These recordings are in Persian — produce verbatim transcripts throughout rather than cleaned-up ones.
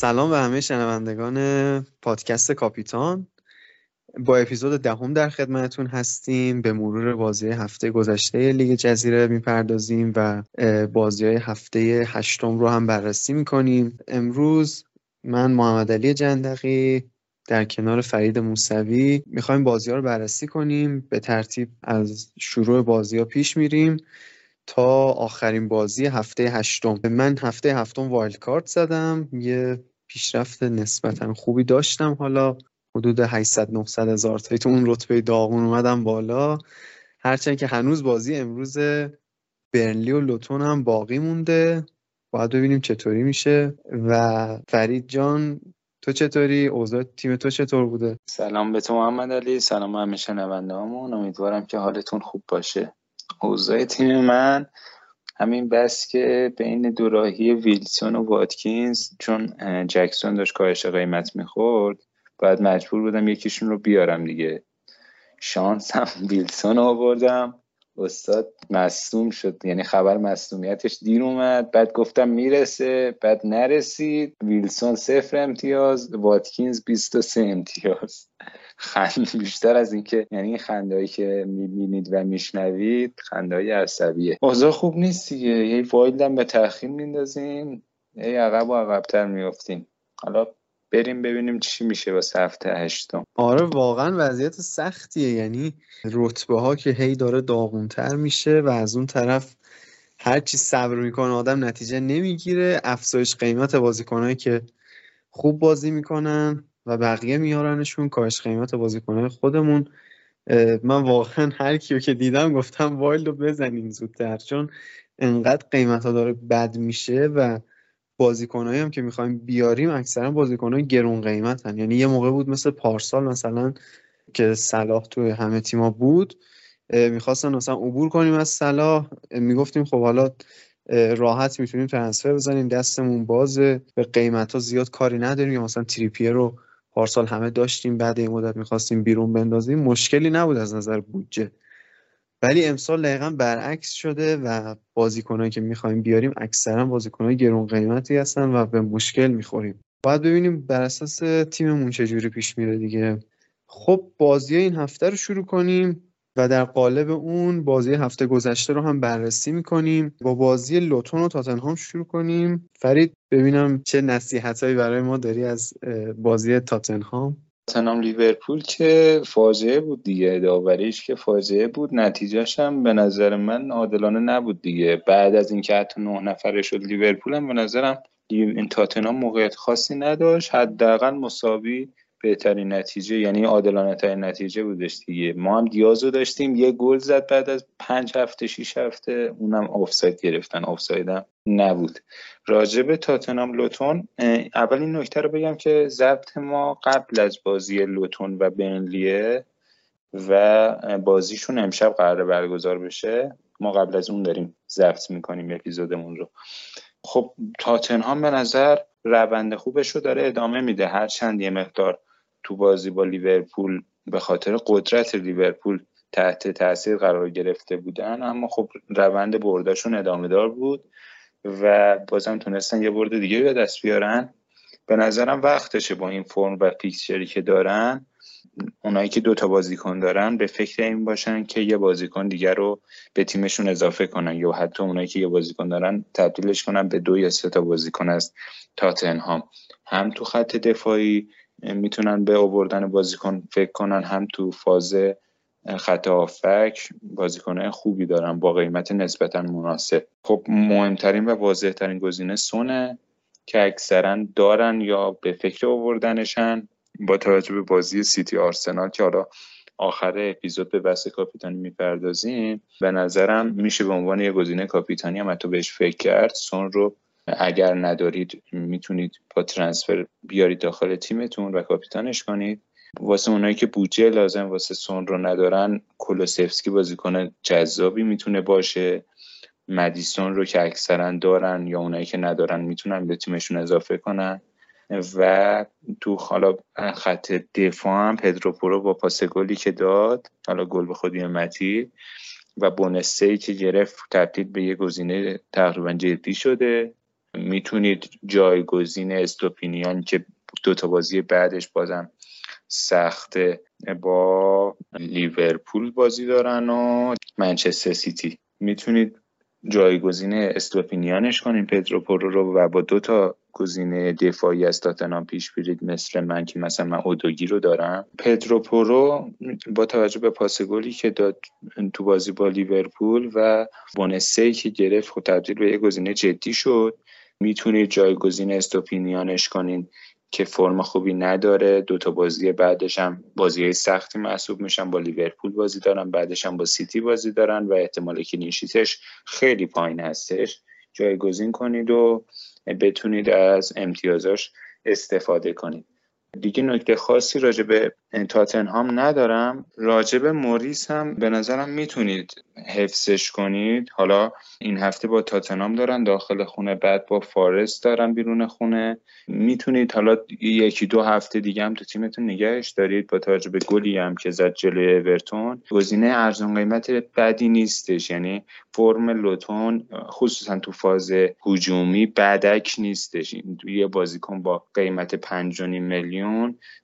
سلام به همه شنوندگان پادکست کاپیتان. با اپیزود دهم در خدمتتون هستیم. به مرور بازی هفته گذشته لیگ جزیره میپردازیم و بازی های هفته هشتم رو هم بررسی میکنیم. امروز من محمد علی جندقی در کنار فرید موسوی میخوایم بازی ها رو بررسی کنیم. به ترتیب از شروع بازی ها پیش میریم تا آخرین بازی هفته هشتم. من هفته هفتم وایلد کارت زدم، یه پیشرفت نسبتا خوبی داشتم، حالا حدود هشتصد نهصد هزار تایی تو اون رتبه داغون اومدم بالا، هرچند که هنوز بازی امروز برنلی و لوتون هم باقی مونده، باید ببینیم چطوری میشه. و فرید جان تو چطوری؟ اوضاع تیم تو چطور بوده؟ سلام به تو محمد علی، سلام همه شنوندهامون، امیدوارم که حالتون خوب باشه. اوضاع تیم من همین بس که بین دوراهی ویلسون و واتکینز، چون جکسون داشت کاهش قیمت میخورد بعد مجبور بودم یکیشون رو بیارم دیگه، شانسم ویلسون رو آوردم، استاد مصدوم شد، یعنی خبر مصدومیتش دیر اومد، بعد گفتم میرسه، بعد نرسید. ویلسون صفر امتیاز، واتکینز بیست و سه امتیاز. خند بیشتر از این که، یعنی این خندهایی که میبینید و میشنوید خندهای عصبیه. اوضاع خوب نیست دیگه، یه وایلدم به تأخیر میندازیم، یه عقب و عقبتر میافتیم. حالا بریم ببینیم چی میشه واسه هفته هشتم. آره واقعا وضعیت سختیه، یعنی رتبه ها که هی داره داغونتر میشه و از اون طرف هر چی صبر میکنه آدم نتیجه نمیگیره. افزایش قیمت بازیکنایی که خوب بازی میکنن و بقیه میارنشون، کاهش قیمت بازیکنای خودمون. من واقعا هر کیو که دیدم گفتم وایلدو بزنیم زودتر، چون انقدر قیمت ها داره بد میشه و بازیکنایی هم که میخوایم بیاریم اکثرا بازیکنای گرون قیمتن. یعنی یه موقع بود مثل پارسال مثلا که صلاح توی همه تیما بود، میخواستن مثلا عبور کنیم از صلاح، میگفتیم خب حالا راحت میتونیم ترانسفر بزنیم، دستمون بازه، به قیمتا زیاد کاری نداریم. یا مثلا تریپیه رو پارسال همه داشتیم، بعد این مدت میخواستیم بیرون بندازیم، مشکلی نبود از نظر بودجه. ولی امسال دقیقاً برعکس شده و بازیکنایی که میخوایم بیاریم اکثرا بازیکنای گرون قیمتی هستن و به مشکل میخوریم. باید ببینیم بر اساس تیممون چجوری پیش میره دیگه. خب بازی این هفته رو شروع کنیم و در قالب اون بازی هفته گذشته رو هم بررسی میکنیم. با بازی لوتون و تاتنهام شروع کنیم. فرید ببینم چه نصیحتایی برای ما داری از بازی تاتنهام. تاتنهام لیورپول که فاجعه بود دیگه، داوریش که فاجعه بود، نتیجهش هم به نظر من عادلانه نبود دیگه. بعد از اینکه حتی نه نفره شد لیورپول، هم به نظرم این تاتنهام موقعیت خاصی نداشت، حداقل مساوی بهترین نتیجه، یعنی عادلانه ترین نتیجه بودش دیگه. ما هم دیازو داشتیم، یه گل زد بعد از پنج هفته شش هفته، اونم آفساید گرفتن، آفسایدم نبود. راجب تاتنهام لوتون، اول این نکته رو بگم که ضبط ما قبل از بازی لوتون و برنلیه و بازیشون امشب قراره برگزار بشه، ما قبل از اون داریم ضبط میکنیم اپیزودمون رو. خب تاتنهام به نظر روند خوبش رو داره ادامه میده، هر چند یه مقدار تو بازی با لیورپول به خاطر قدرت لیورپول تحت تاثیر قرار گرفته بودن، اما خب روند برداشون ادامه دار بود و بازم تونستن یه برد دیگه به دست بیارن. به نظرم وقتشه با این فرم و پیکچری که دارن، اونایی که دوتا بازیکن دارن به فکر این باشن که یه بازیکن دیگر رو به تیمشون اضافه کنن، یا حتی اونایی که یه بازیکن دارن تبدیلش کنن به دو یا سه تا بازیکن از تاتنهام. هم تو خط دفاعی میتونن به آوردن بازیکن فکر کنن، هم تو فاز خط هافک بازیکن‌های خوبی دارن با قیمت نسبتا مناسب. خب مهمترین و واضح‌ترین گزینه سونه که اکثرا دارن یا به فکر آوردنشن، با توجه به بازی سیتی آرسنال که حالا آخر اپیزود به بحث کاپیتانی میپردازیم، به نظرم میشه به عنوان یه گزینه کاپیتانی هم حتی بهش فکر کرد. سون رو اگر ندارید میتونید با ترانسفر بیارید داخل تیمتون و کاپیتانش کنید. واسه اونایی که بودجه لازم واسه سون رو ندارن، کولوسفسکی بازیکن جذابی میتونه باشه، مدیسون رو که اکثرا دارن یا اونایی که ندارن میتونن به تیمشون اضافه کنن. و تو حالا خط دفاع هم پدرو پورو با پاس گلی که داد، حالا گل به خودی متی و بونس‌ای که گرفت، تبدیل به یه گزینه تقریبا جدی شده. میتونید جایگزین استوپینیان که دوتا بازی بعدش بازم سخته با لیورپول بازی دارن و منچستر سیتی، میتونید جایگزین استوپینیانش کنین پدرو پورو رو و با دو تا گزینه دفاعی از تاتنهام پیش برید، مثل من که مثلا من اودوگی رو دارم. پدرو پورو با توجه به پاس گلی که داد تو بازی با لیورپول و بونسی که گرفت خود تبدیل به یه گزینه جدی شد، میتونید جایگزین استوپینیانش کنین که فرم خوبی نداره، دوتا بازی بعدش هم بازی‌های سختی محسوب میشن، با لیورپول بازی دارن، بعدش هم با سیتی بازی دارن و احتمال که نشیتش خیلی پایین هستش. جایگزین کنید و بتونید از امتیازاش استفاده کنید. دیگه نکته خاصی راجع به تاتنهام ندارم. راجع به موریس هم به نظرم میتونید حفظش کنید. حالا این هفته با تاتنهام دارن داخل خونه، بعد با فارست دارن بیرون خونه، میتونید حالا یکی دو هفته دیگه هم تو تیمتون نگهش دارید. با توجه به گلی هم که زد جلوی ایورتون گزینه ارزان قیمت بدی نیستش، یعنی فرم لوتون خصوصا تو فاز هجومی بدک نیستش. یه بازیکن با قیمت پنج و نیم میلیون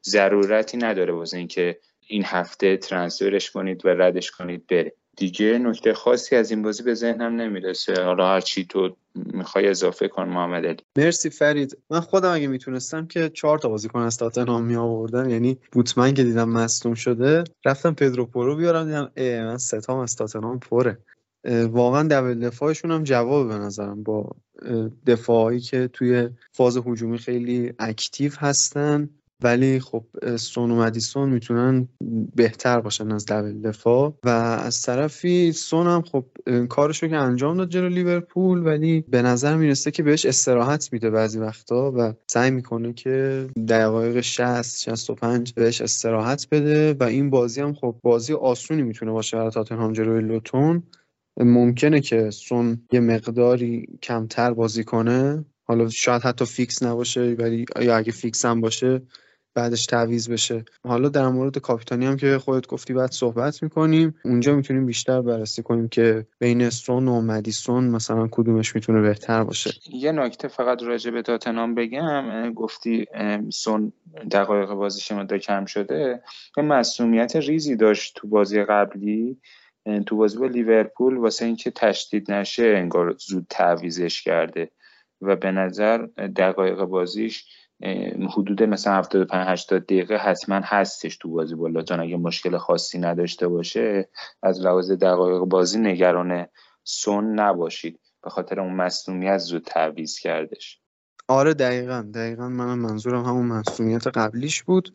ضرورتی نداره واسه اینکه این هفته ترانسفرش کنید و ردش کنید بره. دیگه نکته خاصی از این بازی به ذهنم نمیرسه. حالا هر چی تو میخوای اضافه کن محمد علی. مرسی فرید. من خودم اگه میتونستم که چهار تا بازیکن از تاتنهام می آوردم، یعنی بتمن که دیدم مصدوم شده رفتم پدرو پورو بیارم، دیدم ای من سه تا از تاتنهام پره. واقعا دبل دفاعشون هم جواب به نظرم، با دفاعی که توی فاز هجومی خیلی اکتیو هستن، ولی خب سون و مدیسون میتونن بهتر باشن از دبل دفاع. و از طرفی سون هم خب کارشو که انجام داد جلو لیورپول، ولی به نظر میرسه که بهش استراحت میده بعضی وقتا و سعی میکنه که دقایق شصت شصت و پنج بهش استراحت بده و این بازی هم خب بازی آسونی میتونه باشه برای تاتنهام جلوی لوتون. ممکنه که سون یه مقداری کمتر بازی کنه، حالا شاید حتی فیکس نباشه، ولی یا اگه فیکس هم باشه بعدش تعویض بشه. حالا در مورد کاپیتانی هم که خودت گفتی بعد صحبت میکنیم، اونجا میتونیم بیشتر بررسی کنیم که بین سون و مدیسون مثلا کدومش میتونه بهتر باشه. یه نکته فقط راجع به تاتنهام بگم، گفتی سون دقایق بازیش مقدار کم شده، یه معصومیت ریزی داشت تو بازی قبلی، تو بازی با لیورپول واسه اینکه تشدید نشه انگار زود تعویزش کرده و به نظر دقایق بازیش حدود مثلا هفتاد و پنج هشتاد دقیقه حتما هستش تو بازی با لوتون. اگه مشکل خاصی نداشته باشه از لحاظ دقایق بازی نگران سون نباشید، به خاطر اون مصونیت زود تعویض کردش. آره دقیقاً دقیقاً منم منظورم همون مصونیت قبلیش بود،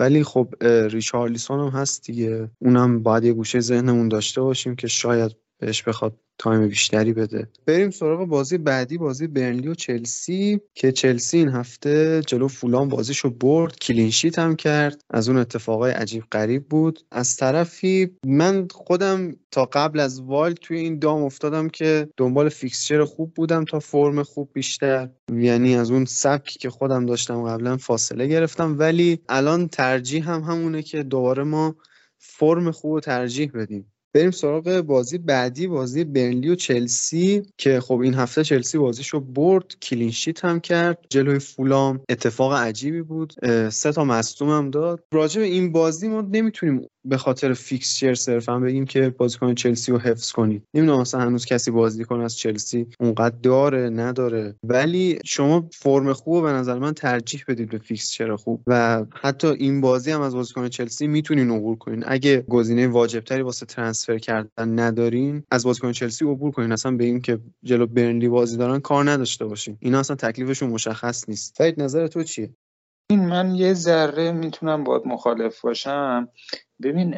ولی خب ریچارلیسون هم هست دیگه، اونم باید یه گوشه ذهنمون داشته باشیم که شاید بهش بخواد تایم بیشتری بده. بریم سراغ بازی بعدی، بازی برنلی و چلسی که چلسی این هفته جلو فولام بازیشو برد، کلینشیت هم کرد، از اون اتفاقای عجیب غریب بود. از طرفی من خودم تا قبل از وایلد توی این دام افتادم که دنبال فیکسچر خوب بودم تا فرم خوب بیشتر، یعنی از اون سبکی که خودم داشتم قبلا فاصله گرفتم، ولی الان ترجیح هم همونه که دوباره ما فرم خوبو ترجیح بدیم. بریم سراغ بازی بعدی، بازی برنلی و چلسی که خب این هفته چلسی بازیشو برد، کلینشیت هم کرد جلوی فولام، اتفاق عجیبی بود، سه تا مصدوم هم داد. راجع به این بازی ما نمیتونیم به خاطر فیکسچر صرفا بگیم که بازیکن چلسی رو حفظ کنید، نمیدونم اصلا هنوز کسی بازیکن از چلسی اونقدر داره نداره، ولی شما فرم خوبو به نظر من ترجیح بدید به فیکسچر خوب و حتی این بازی هم از بازیکن چلسی میتونین عبور کنین. اگه گزینه واجبتری واسه ترانسفر کردن ندارین از بازیکن چلسی عبور کنین، اصلا به این که جلو برنلی بازی دارن کار نداشته باشین، اینا اصلا تکلیفشون مشخص نیست. فرید نظر تو چیه؟ این من یه ذره میتونم باهات مخالف باشم. ببین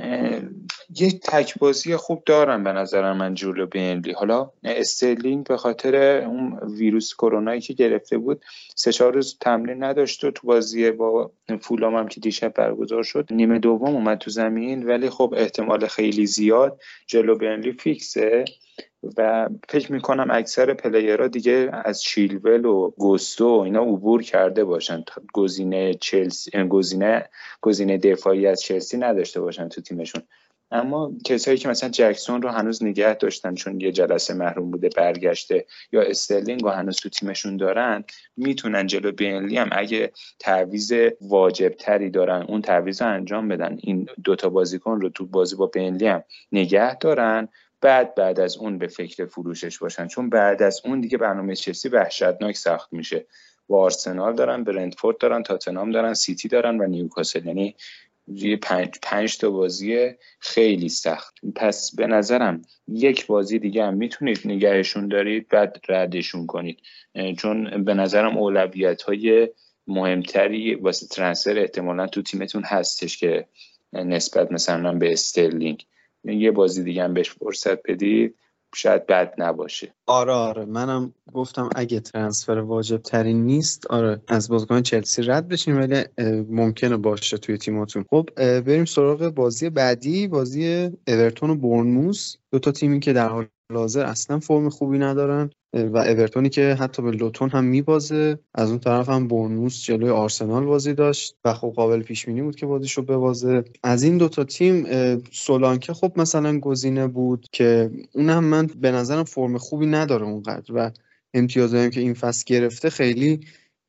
یه تک بازی خوب دارم به نظر من جلو برنلی، حالا استرلینگ به خاطر اون ویروس کرونایی که گرفته بود سه چهار روز تمرین نداشت و تو بازی با فولام هم که دیشب برگزار شد نیمه دوم اومد تو زمین، ولی خب احتمال خیلی زیاد جلو برنلی فیکسه و فکر میکنم اکثر پلیرها دیگه از چیلول و گوستو اینا عبور کرده باشن، گزینه چلسی گزینه گزینه دفاعی از چلسی نداشته باشن تو تیمشون. اما کسایی که مثلا جکسون رو هنوز نگه داشتن چون یه جلسه محروم بوده برگشته، یا استرلینگ رو هنوز تو تیمشون دارن، میتونن جلو برنلی هم اگه تعویض واجب تری دارن اون تعویض رو انجام بدن، این دوتا بازیکن رو تو بازی با برنلی هم نگه دارن، بعد بعد از اون به فکر فروشش باشن، چون بعد از اون دیگه برنامه چلسی وحشتناک سخت میشه. و آرسنال دارن، برندفورد دارن، تاتنهام دارن، سیتی دارن و نیوکاسل، یعنی یه پنج, پنج تا بازی خیلی سخت. پس به نظرم یک بازی دیگه هم میتونید نگهشون دارید بعد ردشون کنید، چون به نظرم اولویت‌های مهمتری واسه ترانسفر احتمالاً تو تیمتون هستش که نسبت مثلا به استرلینگ. یه بازی دیگه هم بهش فرصت بدید شاید بد نباشه. آره آره منم گفتم اگه ترانسفر واجب ترین نیست آره از بازیکن چلسی رد بشیم، ولی ممکنه باشه توی تیماتون. خب بریم سراغ بازی بعدی، بازی ایورتون و بورنموث، دو تا تیمی که در حال حاضر اصلا فرم خوبی ندارن و ایورتونی که حتی به لوتون هم میبازه، از اون طرف هم بورنموث جلوی آرسنال بازی داشت و خب قابل پیش بینی بود که بازیشو ببازه. از این دوتا تیم سولانکه خب مثلا گزینه بود که اونم من به نظرم فرم خوبی نداره اونقدر و امتیازایی که این فصل گرفته خیلی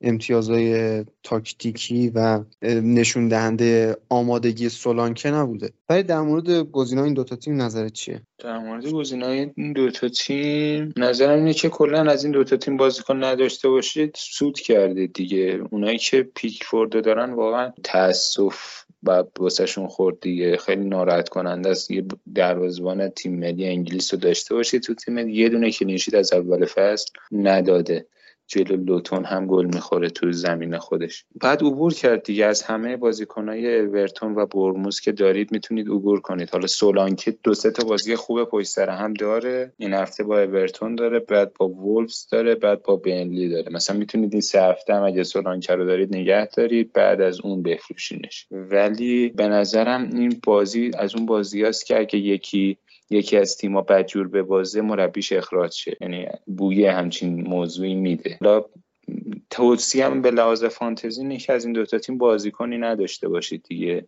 امتیازهای تاکتیکی و نشون دهنده آمادگی سولانکه نبوده. ولی در مورد گزینه‌های این دو تا تیم نظرت چیه؟ در مورد گزینه‌های این دو تا تیم نظرم اینه که کلا از این دو تا تیم بازیکن نداشته باشید سود کرده دیگه. اونایی که پیکفورد دارن واقعا تأسف و واسهشون خورد دیگه، خیلی ناراحت کننده است. یه دروازه‌بان تیم ملی انگلیس رو داشته باشید تو تیم، یه دونه کلین شیت از اول فصل نداده، جلو لوتون هم گل میخوره تو زمین خودش. بعد عبور کرد دیگه از همه بازیکنای ایورتون و بورنموث که دارید میتونید عبور کنید. حالا سولانکه دو سه تا بازی خوب پشت سر هم داره، این هفته با ایورتون داره، بعد با وولفز داره، بعد با برنلی داره. مثلا میتونید این سه هفته هم اگه سولانکه رو دارید نگه دارید، بعد از اون بفروشینش. ولی به نظرم این بازی از اون بازیاست که اگه یکی یکی از تیم‌ها بدجور به بازه مربیش اخراج شه، یعنی بوی همچین موضوعی میده. حالا توصیه‌ام به لحاظ فانتزی اینه که از این دوتا تیم بازیکنی نداشته باشید دیگه،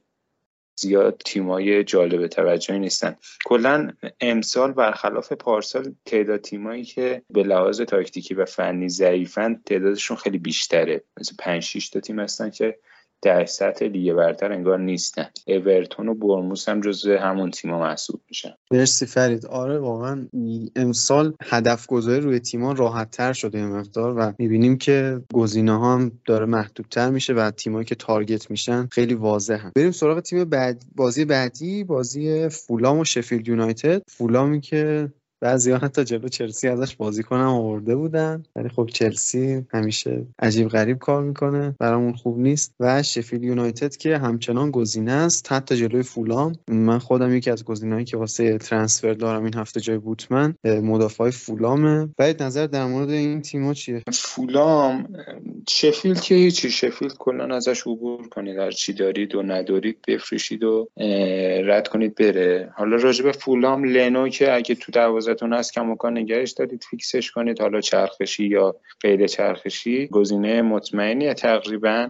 زیاد تیمای جالب توجهی نیستن. کلا امسال برخلاف پارسال تعداد تیمایی که به لحاظ تاکتیکی و فنی ضعیفن تعدادشون خیلی بیشتره، مثلا پنج شش تا تیم هستن که در سطح لیگ برتر انگار نیستن. ایورتون و بورنموث هم جزو همون تیم‌ها محسوب میشن. مرسی فرید. آره واقعا امسال هدف‌گذاری روی تیم‌ها راحت‌تر شده این مقدار و می‌بینیم که گزینه‌ها هم داره محدودتر میشه و تیمایی که تارگت میشن خیلی واضحه. بریم سراغ تیم بعد، بازی بعدی، بازی فولام و شفیلد یونایتد. فولامی که بعضی ها حتی جلو چلسی ازش بازیکن هم آورده بودن، ولی خب چلسی همیشه عجیب غریب کار میکنه، برامون خوب نیست. و شفیلد یونایتد که همچنان گزینه است حتی جلوی فولام. من خودم یکی از گزینه‌هایی که واسه ترانسفر دارم این هفته جای بتمن مدافع فولامه. باید نظر در مورد این تیم‌ها چیه؟ فولام شفیلد که هیچی، شفیلد کلا ازش عبور کنید، هر چی دارید و ندارید بفروشید و رد کنید بره. حالا راجع به فولام، لنو که اگه تو دروازه تون هست کماکان نگهش دارید فیکسش کنید، حالا چرخشی یا غیر چرخشی گزینه مطمئنی تقریبا.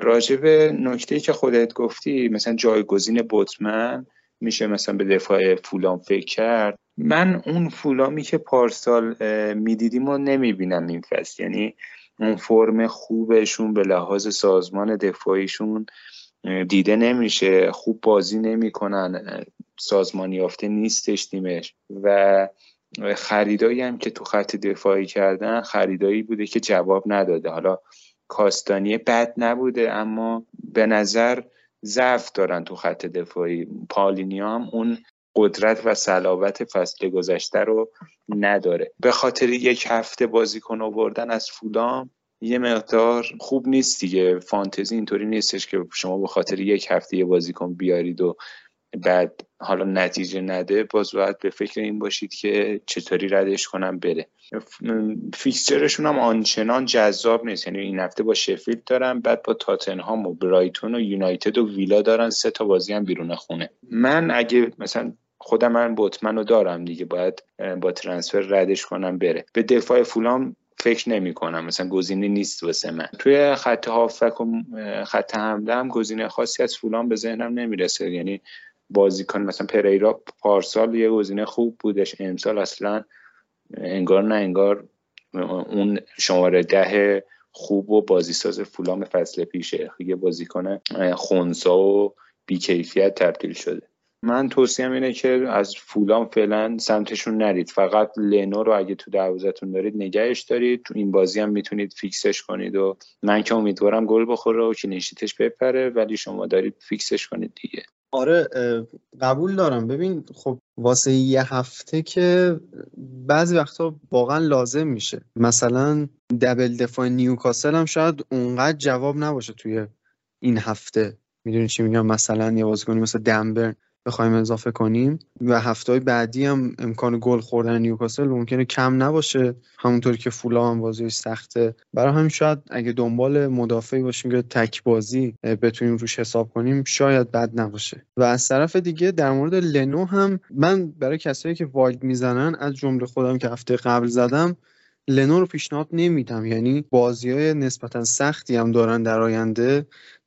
راجب نکته‌ای که خودت گفتی مثلا جایگزین بتمن میشه مثلا به دفاع فولام فکر کرد. من اون فولامی که پارسال میدیدیم و نمیبینم این فصل، یعنی اون فرم خوبشون به لحاظ سازمان دفاعیشون دیده نمیشه، خوب بازی نمیکنن، سازمانی یافته نیستش تیمش و خریدایی هم که تو خط دفاعی کردن خریدایی بوده که جواب نداده. حالا کاستانی بد نبوده اما به نظر ضعف دارن تو خط دفاعی. پالینیا هم اون قدرت و صلابت فصل گذشته رو نداره. به خاطر یک هفته بازیکن آوردن از فولام یه مقدار خوب نیست دیگه. فانتزی اینطوری نیستش که شما به خاطر یک هفته یه بازیکن بیارید و بعد حالا نتیجه نده، باز باید به فکر این باشید که چطوری ردش کنم بره. فیکسچرشون هم آنچنان جذاب نیست، یعنی این هفته با شفیلد دارن، بعد با تاتنهام و برایتون و یونایتد و ویلا دارن، سه تا بازی هم بیرون خونه. من اگه مثلا خودم من بتمن رو دارم دیگه، باید با ترانسفر ردش کنم بره. به دفاع فولام فکر نمی کنم، مثلا گزینه نیست واسه من. توی خط هافک و خط حمله هم گزینه خاصی از فولام به ذهنم نمیرسه، یعنی بازیکن مثلا پریرا پارسال یه گزینه خوب بودش، امسال اصلا انگار نه انگار اون شماره ده خوب و بازیساز فولام فصل پیشه، یه بازیکن خونسا و بیکیفیت تبدیل شده. من توصیه‌ام اینه که از فولام فعلا سمتشون نرید، فقط لنو رو اگه تو دروازتون دارید نگهش دارید، تو این بازی هم میتونید فیکسش کنید و من که امیدوارم گل بخوره و کلینشیتش بپره، ولی شما دارید فیکسش کنید دیگه. آره قبول دارم. ببین خب واسه یه هفته که بعضی وقتا واقعا لازم میشه، مثلا دبل دفاع نیوکاسل هم شاید اونقدر جواب نباشه توی این هفته، میدونی چی میگم، مثلا یه بازیکنی مثل دنبر بخوایم اضافه کنیم و هفته‌های بعدی هم امکان گل خوردن نیوکاسل ممکنه کم نباشه، همونطوری که فولام بازیش سخته. برای همین شاید اگه دنبال مدافعی باشیم که تک بازی بتونیم روش حساب کنیم شاید بد نباشه. و از طرف دیگه در مورد لنو هم من برای کسایی که واید میزنن از جمله خودم که هفته قبل زدم، لنو رو پیشنهاد نمیدم، یعنی بازی‌های نسبتاً سختی هم دارن در آینده،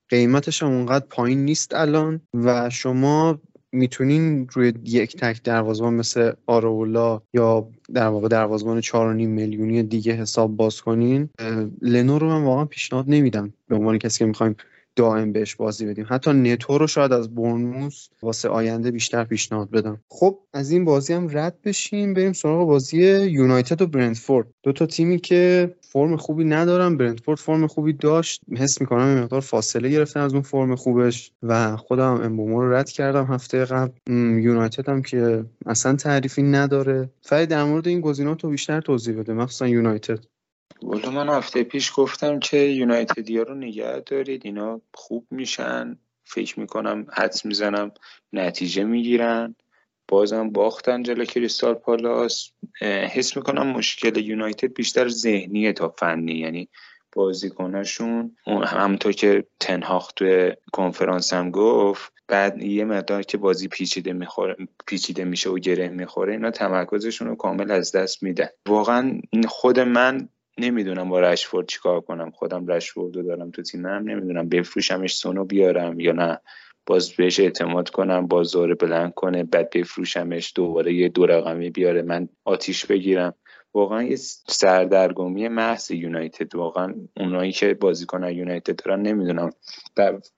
قیمتش هم اونقدر پایین نیست الان و شما میتونین روی یک تک دروازه‌بان مثل آراولا یا در واقع دروازه‌بان چهار و نیم میلیونی دیگه حساب باز کنین. لنو رو من واقعا پیشنهاد نمیدم به عنوان کسی که می‌خوایم دائم بهش بازی بدیم، حتی نتو رو شاید از برنموث واسه آینده بیشتر پیشنهاد بدم. خب از این بازی هم رد بشیم بریم سراغ بازی یونایتد و برندفورد، دو تا تیمی که فرم خوبی ندارن. برندفورد فرم خوبی داشت، حس می‌کنم یه مقدار فاصله گرفتن از اون فرم خوبش و خودم امبومو رو رد کردم هفته قبل. یونایتد هم که اصلا تعریفی نداره. فرید در مورد این گزینه‌ها بیشتر توضیح بده، مخصوصا یونایتد. والا من هفته پیش گفتم که یونایتدیا رو نگه دارید، اینا خوب میشن، فکر میکنم حدس میزنم نتیجه میگیرن، بازم باختن جلوی کریستال پالاس. حس میکنم مشکل یونایتد بیشتر ذهنیه تا فنی، یعنی بازیکناشون همونطور که تنهاخ توی کنفرانس هم گفت بعد یه مقدار که بازی پیچیده میخوره پیچیده میشه و گره میخوره اینا تمرکزشون رو کامل از دست میدن. واقعا خود من نمیدونم با رشفورد چیکار کنم، خودم رشفورد رو دارم تو تیمم، نمیدونم بفروشمش سونو بیارم یا نه، باز بهش اعتماد کنم باز زور بلند کنه بعد بفروشمش دوباره یه دو رقمی بیاره من آتیش بگیرم. واقعا یه سردرگمی محض یونایتد، واقعا اونایی که بازیکن یونایتد دارن نمیدونم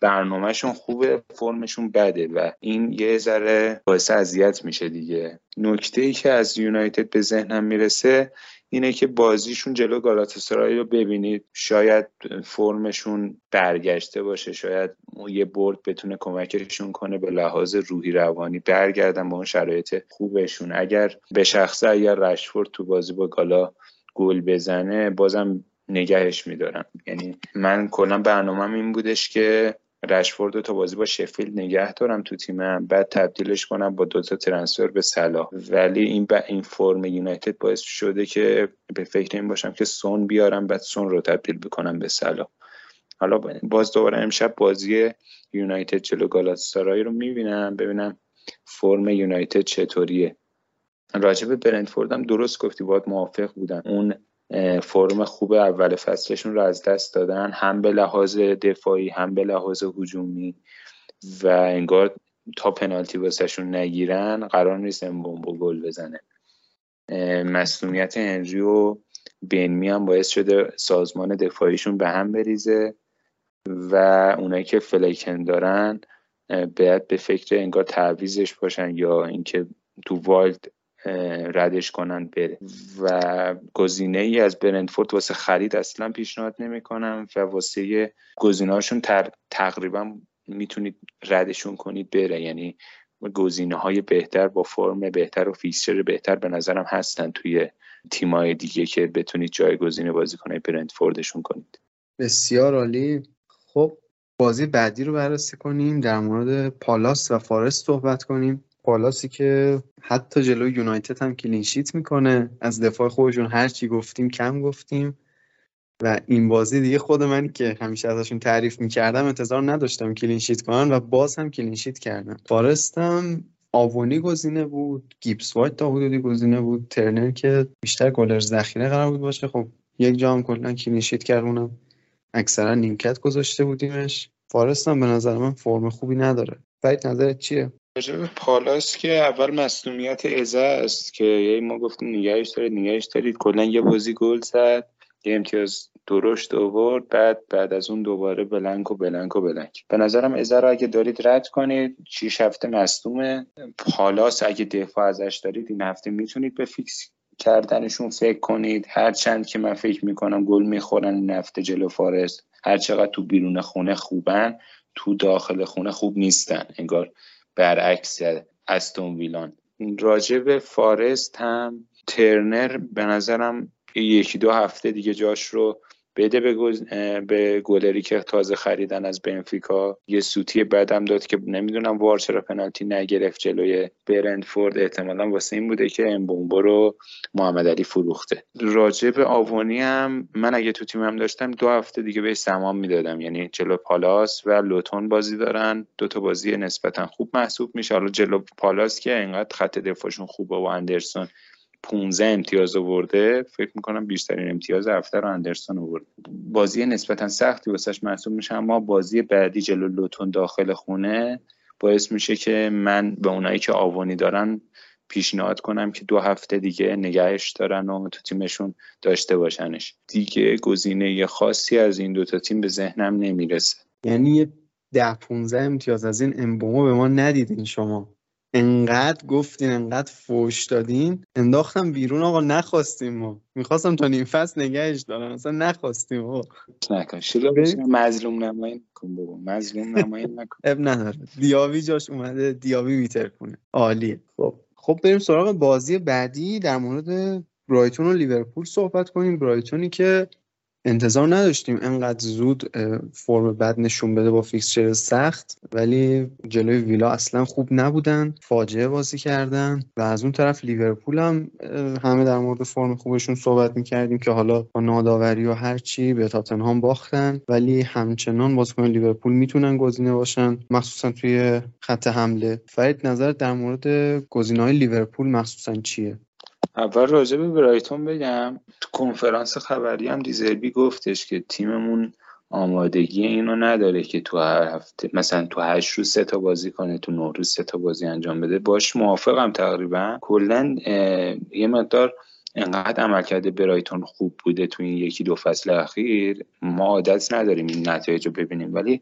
برنامهشون خوبه فرمشون بده و این یه ذره باعث اذیت میشه دیگه. نکته‌ای که از یونایتد به ذهنم میرسه اینه که بازیشون جلو گالاتاسرای رو ببینید، شاید فرمشون برگشته باشه، شاید یه برد بتونه کمکشون کنه به لحاظ روحی روانی برگردن به اون شرایط خوبشون. اگر به شخصه اگر رشفورد تو بازی با گالا گل بزنه بازم نگهش میدارم، یعنی من کلا برنامه‌م این بودش که رشفورد رو تا بازی با شفیلد نگه دارم تو تیمم بعد تبدیلش کنم با دوتا ترانسفر به صلاح، ولی این با این فرم یونایتد باعث شده که به فکر این باشم که سون بیارم بعد سون رو تبدیل بکنم به صلاح. حالا باز دوباره امشب بازی یونایتد جلو گالاتاسرای رو میبینم ببینم فرم یونایتد چطوریه. راجب برندفورد هم درست گفتی، باید موافق بودم، اون فرم خوب اول فصلشون رو از دست دادن، هم به لحاظ دفاعی هم به لحاظ هجومی و انگار تا پنالتی واسهشون نگیرن قرار نیست امبومبو گل بزنه. مسئولیت هنری و بنمی هم باعث شده سازمان دفاعیشون به هم بریزه و اونایی که فلیکن دارن باید به فکر انگار تعویزش باشن یا اینکه تو والد ردش کنن بره. و گزینه ای از برندفورد واسه خرید اصلا پیشنهاد نمی کنم و واسه گزینه هاشون تقریبا میتونید ردشون کنید بره، یعنی گزینه های بهتر با فرم بهتر و فیکسچر بهتر به نظرم هستن توی تیمای دیگه که بتونید جایگزین بازیکن های برندفوردشون کنید. بسیار عالی. خب بازی بعدی رو بررسی کنیم، در مورد پالاس و فارست صحبت کنیم. پالاسی که حتی جلوی یونایتد هم کلینشیت میکنه، از دفاع خودشون هر چی گفتیم کم گفتیم و این بازی دیگه خود من که همیشه ازشون تعریف میکردم انتظار نداشتم کلینشیت کنن و باز هم کلینشیت کردن. فارست هم آوونی گزینه بود، گیبس وایت تا حدودی گزینه بود، ترنر که بیشتر گلر ذخیره قرار بود باشه خب یک جام کلا کلینشیت کرد، اونم اکثرا نیمکت گذاشته بودیمش. فارست هم به نظر من فرم خوبی نداره. فرید نظرت چیه؟ راجب پالاس که اول مصدومیت عزه است که یه ما گفتیم نگهش دارید نگهش دارید کلا یه بازی گل زد یه امتیاز درشت آورد بعد بعد از اون دوباره بلنک و بلنک و بلنک. به نظرم ازه را اگه دارید رد کنید، شش هفته مصدومه. پالاس اگه دفاع ازش دارید این هفته میتونید به فیکس کردنشون فکر کنید، هرچند که من فکر میکنم گل میخورن این هفته جلو فارست. هرچقدر تو بیرون خونه خوبن تو داخل خونه خوب نیستن، انگار برعکس استون ویلان. راجب فارست هم ترنر به نظرم یکی دو هفته دیگه جاش رو بده به گل... به گلری که تازه خریدن از بنفیکا. یه سوتی بدم داد که نمیدونم وار چرا پنالتی نگرفت جلوی برندفورد، احتمالاً واسه این بوده که امبومبو رو محمد علی فروخته. راجع به آوانی هم من اگه تو تیمم داشتم دو هفته دیگه بهش سهام میدادم، یعنی جلو پالاس و لوتون بازی دارن، دو تا بازی نسبتاً خوب محسوب میشه. حالا جلو پالاس که انقدر خط دفاعشون خوبه و اندرسون پانزده امتیاز آورده، فکر میکنم بیشترین امتیاز هفته رو اندرسون آورد. بازی نسبتا سختی واسش محسوب میشه، اما بازی بعدی جلو لوتون داخل خونه باعث میشه که من به اونایی که آوانی دارن پیشنهاد کنم که دو هفته دیگه نگهش دارن و تو تیمشون داشته باشنش. دیگه گزینه خاصی از این دوتا تیم به ذهنم نمیرسه. یعنی ده پانزده امتیاز از این امبومو به ما ندیدین شما. انقدر گفتین، انقدر فوش دادین، انداختم بیرون. آقا نخواستیم، ما میخواستم تا نیم فصل نگهش دارم، اصلا نخواستیم. آقا نکن شلو بشین، مظلوم نمایی نکن بابا، مظلوم نمایی نکن. اب نداره، دیابی جاش اومده، دیابی ویتر کنه. عالیه. خب خب بریم سراغ بازی بعدی، در مورد برایتون و لیورپول صحبت کنیم. برایتونی که انتظار نداشتیم انقدر زود فرم بد نشون بده با فیکسچر سخت، ولی جلوی ویلا اصلا خوب نبودن، فاجعه بازی کردن. و از اون طرف لیورپول هم همه در مورد فرم خوبشون صحبت میکردیم که حالا با ناداوری و هر چی به تاتنهام باختن، ولی همچنان بازیکن لیورپول میتونن گزینه باشن، مخصوصا توی خط حمله. فرید نظر در مورد گزینه‌های لیورپول مخصوصا چیه؟ اول راجع به برایتون بگم، تو کنفرانس خبری هم دیزربی گفتش که تیممون آمادگی اینو نداره که تو هر هفته مثلا تو هشت روز سه تا بازی کنه، تو نه روز سه تا بازی انجام بده. باش موافقم تقریبا. کلا یه مقدار انقدر عملکرد برایتون خوب بوده تو این یکی دو فصل اخیر، ما عادت نداریم این نتایج رو ببینیم، ولی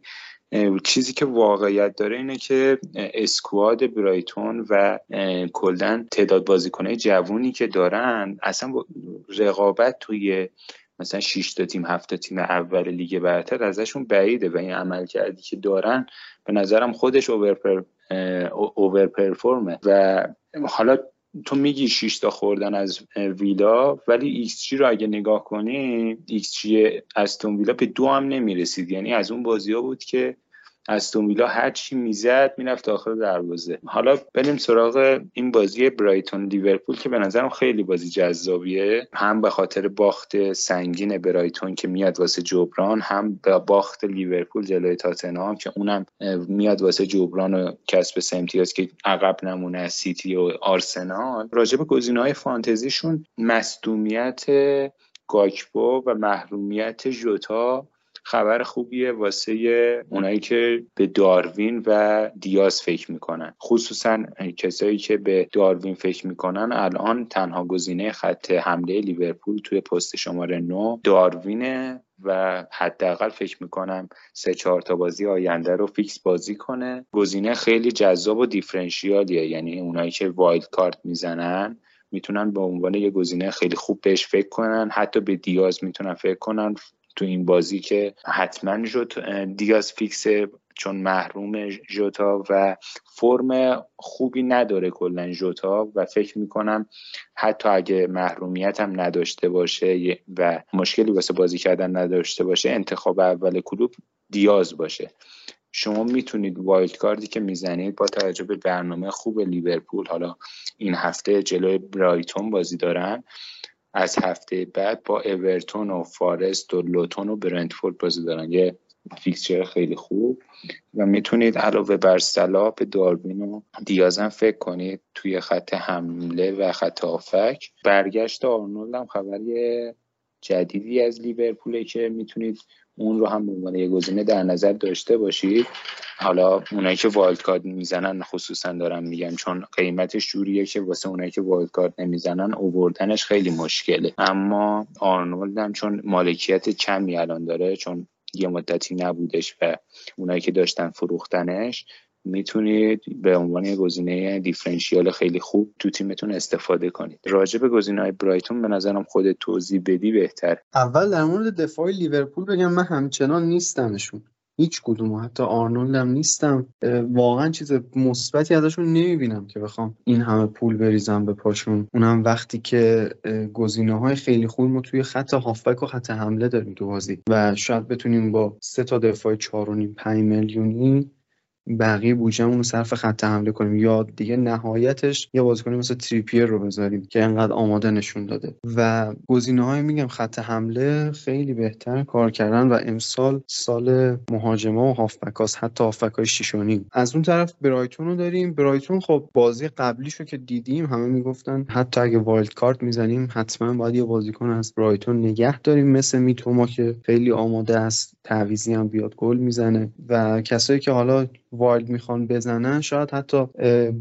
چیزی که واقعیت داره اینه که اسکواد برایتون و کلا تعداد بازیکن‌های جوونی که دارن، اصلا رقابت توی مثلا شش تا تیم هفت تا تیم اول لیگ برتر ازشون بعیده و این عملکردی که دارن به نظرم خودش اوورپر اوورپرفورمه. و حالا تو میگی شش تا خوردن از ویلا، ولی ایکس جی رو اگه نگاه کنی، ایکس جی استون ویلا به دو هم نمیرسید. یعنی از اون بازی‌ها بود که استون ویلا هر چی میزد میرفت داخل دروازه. حالا بریم سراغ این بازی برایتون لیورپول که به نظرم خیلی بازی جذابیه، هم به خاطر باخت سنگین برایتون که میاد واسه جبران، هم به باخت لیورپول جلوی تاتنهام که اونم میاد واسه جبران و کسب سه امتیاز که عقب نمونه از سیتی و آرسنال. راجع به گزینه‌های فانتزیشون، مصدومیت گاکپو و محرومیت ژوتا خبر خوبیه واسه اونایی که به داروین و دیاز فکر میکنن، خصوصا کسایی که به داروین فکر میکنن. الان تنها گزینه خط حمله لیورپول توی پست شماره نه داروینه و حداقل فکر میکنم سه چهار تا بازی آینده رو فیکس بازی کنه. گزینه خیلی جذاب و دیفرنشیالیه، یعنی اونایی که وایلد کارت میزنن میتونن به عنوان یه گزینه خیلی خوب بهش فکر کنن، حتی به دیاز میتونن فکر کنن تو این بازی که حتما جوت دیاز فیکسه چون محروم جوتا و فرم خوبی نداره کلا جوتا و فکر میکنم حتی اگه محرومیت هم نداشته باشه و مشکلی واسه بازی کردن نداشته باشه، انتخاب اول کلوب دیاز باشه. شما میتونید وایلد کاردی که میزنید با توجه به برنامه خوب لیورپول، حالا این هفته جلوی برایتون بازی دارن، از هفته بعد با ایورتون و فارست و لوتون و برندفورد بازی دارن، یه فیکسچر خیلی خوب و میتونید علاوه بر صلاح به داروین و دیازم فکر کنید توی خط حمله و خط هافک. برگشت آرنولد هم خبری جدیدی از لیورپول که میتونید اون رو هم به عنوان یه گزینه در نظر داشته باشید. حالا اونایی که وایلد کارت میزنن خصوصا دارم میگم، چون قیمتش جوریه که واسه اونایی که وایلد کارت نمیزنن آوردنش خیلی مشکله. اما آرنولد هم چون مالکیت کمی الان داره، چون یه مدتی نبودش و اونایی که داشتن فروختنش، میتونید به عنوان یه گزینه دیفرنشیال خیلی خوب تو تیمتون استفاده کنید. راجع به گزینه‌های برایتون به نظرم خودت توضیح بدی بهتر. اول در مورد دفاع لیورپول بگم، من همچنان نیستمشون، هیچ کدومو، حتی آرنولد هم نیستم. واقعا چیز مثبتی ازشون نمیبینم که بخوام این همه پول بریزم به پاشون، اونم وقتی که گزینه‌های خیلی خوب ما توی خط هافبک و خط حمله داریم تو بازی و شاید بتونیم با سه تا دفاع چهار و نیم پنج میلیونی بقیه بودجه‌مون رو صرف خط حمله کنیم، یا دیگه نهایتش یه بازیکن مثل تریپیر رو بذاریم که انقدر آماده نشون داده. و گزینه‌های میگم خط حمله خیلی بهتر کار کردن و امسال سال مهاجما و هافبکاس، حتی هافبکای شیشونیم. از اون طرف برایتون رو داریم. برایتون خب بازی قبلیشو که دیدیم همه میگفتن حتی اگه وایلد کارت میزنیم حتما باید یه بازیکن از برایتون نگه داریم مثل میتوما که خیلی آماده است، تعویضی هم بیاد گل میزنه. و کسایی که حالا وایلد میخوان بزنن شاید حتی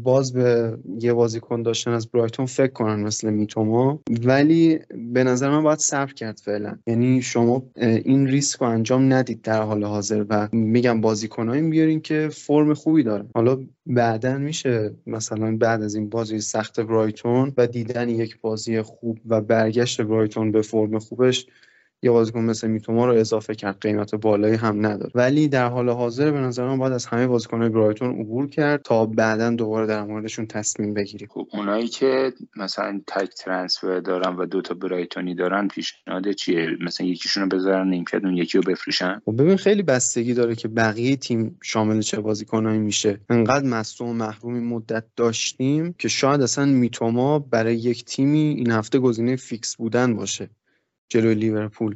باز به یه بازیکن داشتن از برایتون فکر کنن مثل میتوما، ولی به نظر من باید صبر کرد فعلا. یعنی شما این ریسک رو انجام ندید در حال حاضر و میگم بازیکنایی بیارین که فرم خوبی دارن. حالا بعدن میشه مثلا بعد از این بازی سخت برایتون و دیدن یک بازی خوب و برگشت برایتون به فرم خوبش یه بازیکن مثل میتوما رو اضافه کرد، قیمت بالایی هم نداره. ولی در حال حاضر به نظر من باید از همه بازیکن‌های برایتون عبور کرد تا بعداً دوباره در موردشون تصمیم بگیریم. خب اونایی که مثلا تک ترانسفر دارن و دوتا برایتونی دارن پیشنهاد چیه؟ مثلا یکیشون رو بذارن نیمکت، اون یکی رو بفروشن؟ خب ببین خیلی بستگی داره که بقیه تیم شامل چه بازیکنایی میشه. انقدر مصدوم و محرومی مدت داشتیم که شاید اصلا میتوما برای یک تیمی این هفته گزینه فیکس بودن باشه جلوی لیورپول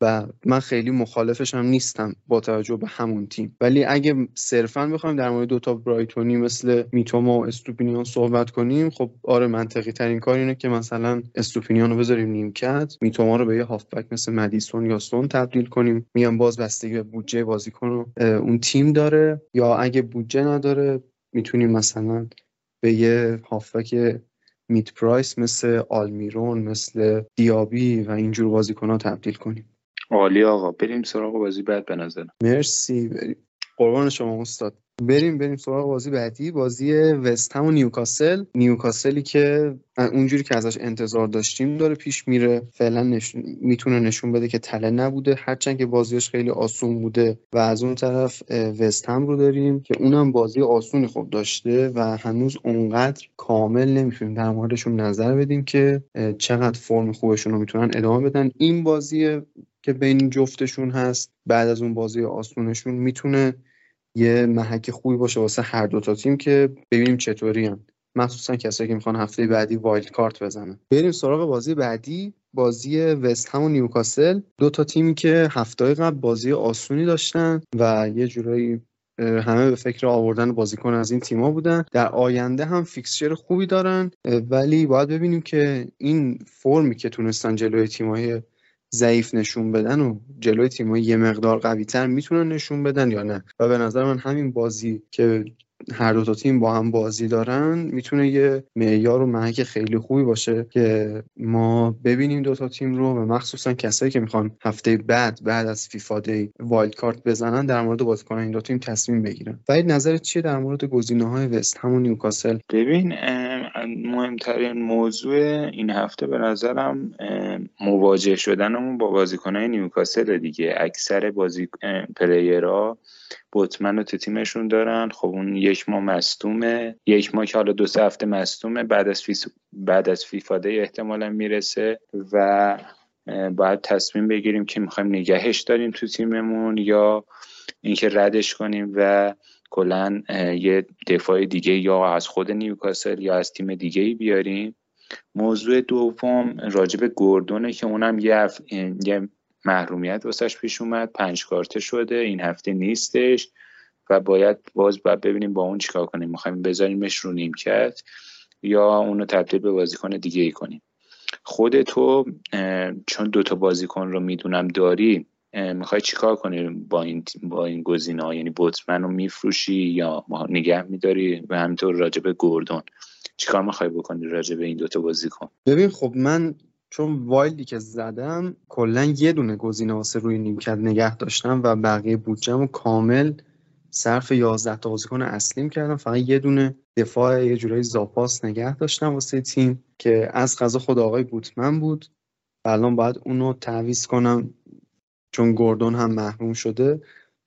و من خیلی مخالفش هم نیستم با توجه به همون تیم. ولی اگه صرفاً بخوایم در مورد دوتا برایتونی مثل میتوما و استوپینیان صحبت کنیم، خب آره منطقی ترین کار اینه که مثلا استوپینیان رو بذاریم نیمکت، میتوما رو به یه هافبک مثل مدیسون یا سون تبدیل کنیم. میگم باز بستگی به بودجه بازیکن رو اون تیم داره، یا اگه بودجه نداره میتونیم مثلا به یه هافبک میت پرایس مثل آلمیرون، مثل دیابی و اینجور بازیکن‌ها تبدیل کنیم. عالی آقا، بریم سراغ بازی بعد به نظرم. مرسی، بریم. قربان شما استاد. بریم بریم سراغ بازی بعدی، بازی وست هم و نیوکاسل. نیوکاسلی که اونجوری که ازش انتظار داشتیم داره پیش میره، فعلا نشون... میتونه نشون بده که تله نبوده، هرچند که بازیش خیلی آسون بوده. و از اون طرف وست هم رو داریم که اونم بازی آسونی خوب داشته و هنوز اونقدر کامل نمیتونیم در موردشون نظر بدیم که چقدر فرم خوبشون رو میتونن ادامه بدن. این بازی که بین جفتشون هست بعد از اون بازی آسونشون میتونه یه محک خوبی باشه واسه هر دو تا تیم که ببینیم چطوری هم، مخصوصا کسایی که میخوان هفته بعدی وایلد کارت بزنن. بریم سراغ بازی بعدی، بازی وست هم و نیوکاسل. دو تا تیمی که هفته قبل بازی آسونی داشتن و یه جورایی همه به فکر آوردن بازیکن از این تیما بودن. در آینده هم فیکسچر خوبی دارن، ولی باید ببینیم که این فرمی که تونستن جلوی تیمای ضعیف نشون بدن و جلوی تیم‌های یه مقدار قوی‌تر میتونن نشون بدن یا نه. و به نظر من همین بازی که هر دو تا تیم با هم بازی دارن میتونه یه معیار و محک خیلی خوبی باشه که ما ببینیم دو تا تیم رو، و مخصوصا کسایی که میخوان هفته بعد بعد از فیفا دی وایلد کارت بزنن در مورد بازیکنان این دو تیم تصمیم بگیرن. فرید نظرت چیه در مورد گزینه‌های وست هم و نیوکاسل؟ ببین مهمترین موضوع این هفته به نظرم مواجه شدنمون با بازیکن‌های نیوکاسل دیگه. اکثر بازی پلیرها بتمن رو تو تیمشون دارن. خب اون یک ماه مصدومه، یک ماه که حالا دو سه هفته مصدومه، بعد از فیس... بعد از فیفا دی احتمالاً میرسه و باید تصمیم بگیریم که می‌خوایم نگهش داریم تو تیممون یا اینکه ردش کنیم و کلاً یه دفاع دیگه یا از خود نیوکاسل یا از تیم دیگه‌ای بیاریم. موضوع دوم راجب گوردونه که اونم یه, اف... یه محرومیت واسش پیش اومد، پنج کارته شده، این هفته نیستش و باید باز باید ببینیم با اون چیکار کنیم. می‌خوایم بذاریمش رو نیمکت یا اونو تبدیل به بازیکن دیگه‌ای کنیم. خودتو چون دوتا بازیکن رو میدونم داری میخوای چیکار کنی با این با این گزینه‌ها؟ یعنی بتمن رو میفروشی یا نگه میداری؟ و همینطور راجب گوردون چیکار میخوای بکنی راجب این دوتا بازیکن؟ ببین خب من چون وایلدی که زدم کلا یه دونه گزینه واسه روی نیمکت نگه داشتم و بقیه بودجه‌مو کامل صرف یازده تا بازیکن اصلیم کردم، فقط یه دونه دفاع یه جورایی زاپاس نگه داشتم واسه تیم که از قضا خود آقای بتمن بود و الان باید اونو تعویض کنم چون گوردون هم محروم شده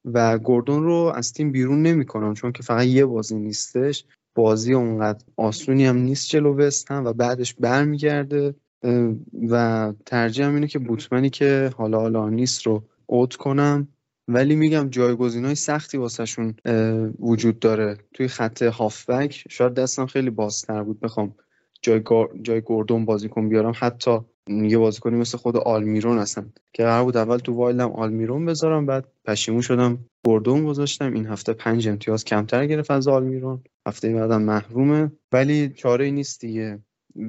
و گوردون رو از تیم بیرون نمی کنم چون که فقط یه بازی نیستش، بازی اونقدر آسونی هم نیست جلو وست هم و بعدش برمیگرده و ترجیحم اینه که بتمنی که حالا حالا نیست رو اوت کنم، ولی میگم جایگزینای سختی واسه شون وجود داره توی خط هافبک. شاید دستم خیلی بازتر بود بخوام جای جای گوردون بازیکن بیارم، حتی یه بازیکنی مثل خود آلمیرون هستن که قرار بود اول تو وایلدم آلمیرون بذارم، بعد پشیمون شدم گوردون گذاشتم. این هفته پنج امتیاز کمتر گرفت از آلمیرون، هفته بعدم محرومه، ولی چاره‌ای نیست دیگه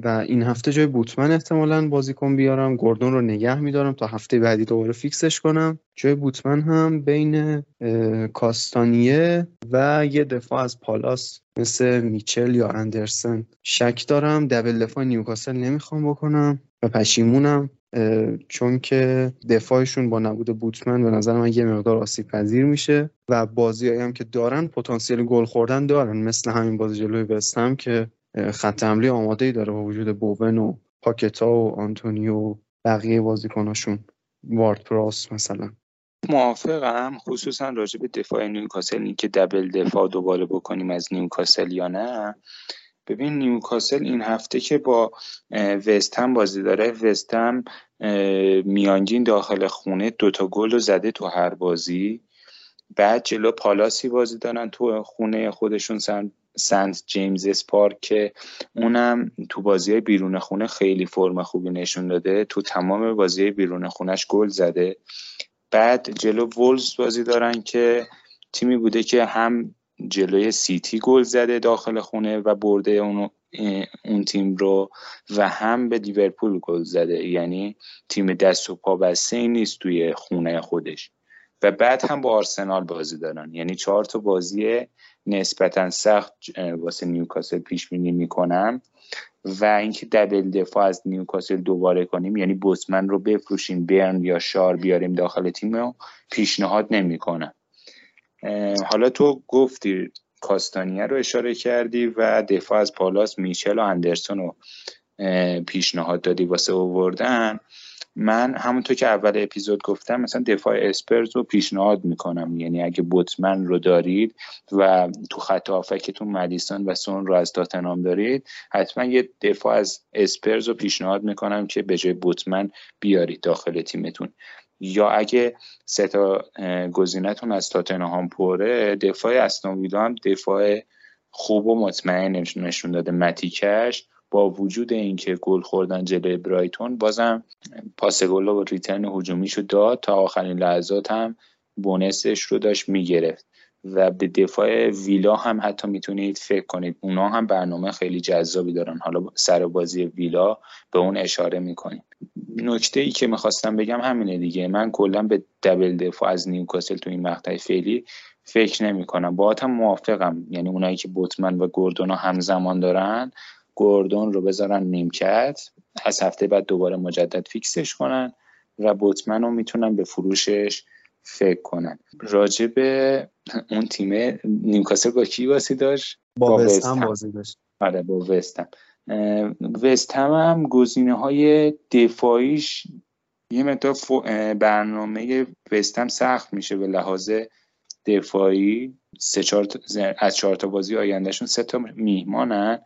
و این هفته جای بتمن احتمالاً بازیکن بیارم، گوردون رو نگه میدارم تا هفته بعدی دوباره فیکسش کنم. جای بتمن هم بین کاستانیه و یه دفاع از پالاس مثل میچل یا اندرسن شک دارم. دبل دفاع نیوکاسل نمیخوام بکنم و پشیمونم چون که دفاعشون با نبود بتمن به نظر من یه مقدار آسیب پذیر میشه و بازیایی هم که دارن پتانسیل گل خوردن دارن، مثل همین بازی جلوی وست هم که خط حمله آماده‌ای داره با وجود بوون و پاکتا و آنتونیو و بقیه بازیکناشون، وارد پراس مثلا. موافقم، خصوصا راجع به دفاع نیوکاسل، این که دبل دفاع دوباره بکنیم از نیوکاسل یا نه. ببین نیوکاسل این هفته که با وست هم بازی داره، وست هم میانگین داخل خونه دوتا گل رو زده تو هر بازی، بعد جلو پالاسی بازی دارن تو خونه خودشون سن سنت جیمز اسپارک که اونم تو بازی‌های بیرون خونه خیلی فرم خوبی نشون داده، تو تمام بازی‌های بیرون خونش گل زده. بعد جلو وولز بازی دارن که تیمی بوده که هم جلوی سیتی گل زده داخل خونه و برده اون اون تیم رو و هم به لیورپول گل زده، یعنی تیم دست و پا بسته نیست توی خونه خودش. و بعد هم با آرسنال بازی دارن، یعنی چهار تا بازی نسبتا سخت واسه نیوکاسل پیش بینی میکنم. و اینکه دبل دفاع از نیوکاسل دوباره کنیم، یعنی بتمن رو بفروشیم برن یا شار بیاریم داخل تیم رو پیشنهاد نمیکنم. حالا تو گفتی کاستانیه رو اشاره کردی و دفاع از پالاس میچل و اندرسون رو پیشنهاد دادی واسه آوردن. من همونطور که اول اپیزود گفتم مثلا دفاع اسپرز رو پیشنهاد میکنم، یعنی اگه بتمن رو دارید و تو خط هافکتون مدیسون و سون رو از تاتنهام دارید، حتما یه دفاع از اسپرز رو پیشنهاد میکنم که به جای بتمن بیارید داخل تیمتون. یا اگه سه تا گزینه‌تون از تاتنهام پره، دفاع استون ویلا هم دفاع خوب و مطمئن نشون داده. متیکش با وجود اینکه گل خوردن جلوی برایتون، بازم پاس گل و ریترن هجومیشو داد تا آخرین لحظات، هم بونسش رو داشت میگرفت. و به دفاع ویلا هم حتی میتونید فکر کنید، اونا هم برنامه خیلی جذابی دارن، حالا سر بازی ویلا به اون اشاره میکنیم. نکته ای که میخواستم بگم همینه دیگه، من کلا به دبل دفاع از نیوکاسل تو این مقطع فعلی فکر نمیکنم. باهات هم موافقم، یعنی اونایی که بتمن و گوردون همزمان دارن، گوردون رو بذارن نیمکت، از هفته بعد دوباره مجدد فیکسش کنن و بتمن رو میتونن به فروشش فکر کنن. راجع به اون تیمه نیوکاسل با کی بازی داشت؟ با وست هم بازی داشت. آره با وست هم. وست هم هم گزینه‌های دفاعیش یه مقدار برنامه وست هم سخت میشه به لحاظ دفاعی. سه چهار از چهار تا بازی آیندهشون سه تا میهمانن.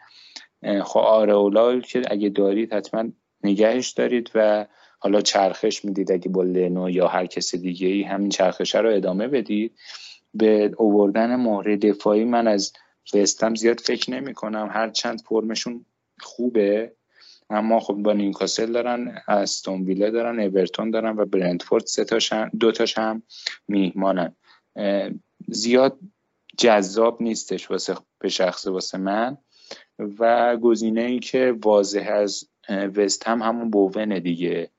خب آرئولا که اگه دارید حتما نگهش دارید و حالا چرخش میدید، اگه با لنو یا هر کس دیگه ای همین چرخشه رو ادامه بدید. به آوردن مهره دفاعی من از وستم زیاد فکر نمی کنم، هر چند فرمشون خوبه، اما خب با نیوکاسل دارن، استون ویلا دارن، ایورتون دارن و برندفورد سه تاشن، دو تاش هم میهمانن. زیاد جذاب نیستش واسه به شخصه واسه من. و گزینه‌ای که واضح از وست هم همون بوونه دیگه،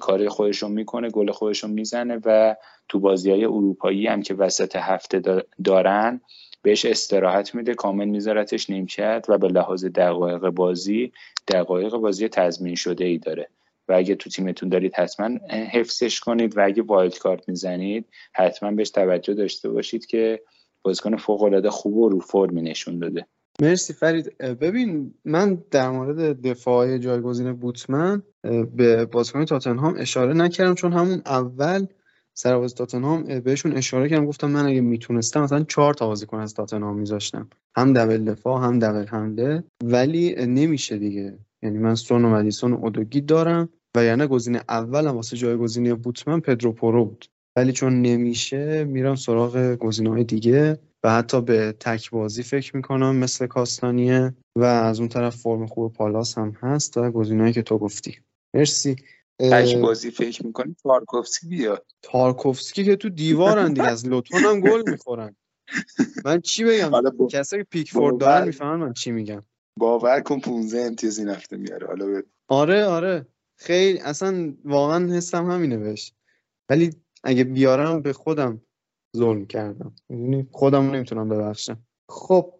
کاری خودشون میکنه، گل خودشون میزنه و تو بازی‌های اروپایی هم که وسط هفته دارن بهش استراحت میده، کامل میذارتش نیمکت و به لحاظ دقایق بازی دقایق بازی تضمین شده ای داره و اگه تو تیمتون دارید حتما حفظش کنید و اگه وایلد کارت میزنید حتما بهش توجه داشته باشید که بازیکن فوق‌العاده خوب و رو فرم نشون داده. مرسی فرید. ببین من در مورد دفاع جایگزین بتمن به بازیکن تاتنهام اشاره نکردم چون همون اول سرباز تاتنهام بهشون اشاره کردم، گفتم من اگه میتونستم مثلا چهار تا بازیکن از تاتنهام میذاشتم، هم دبل دفاع هم دبل حمله، ولی نمیشه دیگه. یعنی من سون و مدیسون و اودوگی دارم و یعنی گزینه اولم واسه جایگزینی بتمن پدرو پورو بود، ولی چون نمیشه میرم سراغ گزینه‌های دیگه و حتی به تک بازی فکر میکنم مثل کاستانیه و از اون طرف فرم خوب پالاس هم هست و گزینه‌ای که تو گفتی. مرسی. تک بازی فکر میکنی تارکوفسکی بیاد؟ تارکوفسکی که تو دیوارن دیگه، از لوتون هم گل میخورن. من چی بگم؟ با... کسایی که پیکفورد دارن میفهمن من چی میگم. باور کن پونزده امتیاز این هفته میاره. حالا به... آره آره خیلی اصلا واقعا حسم همینه بهش، ولی اگه بیارم به خودم ظلم کردم، یعنی خودمو نمیتونم ببخشم. خب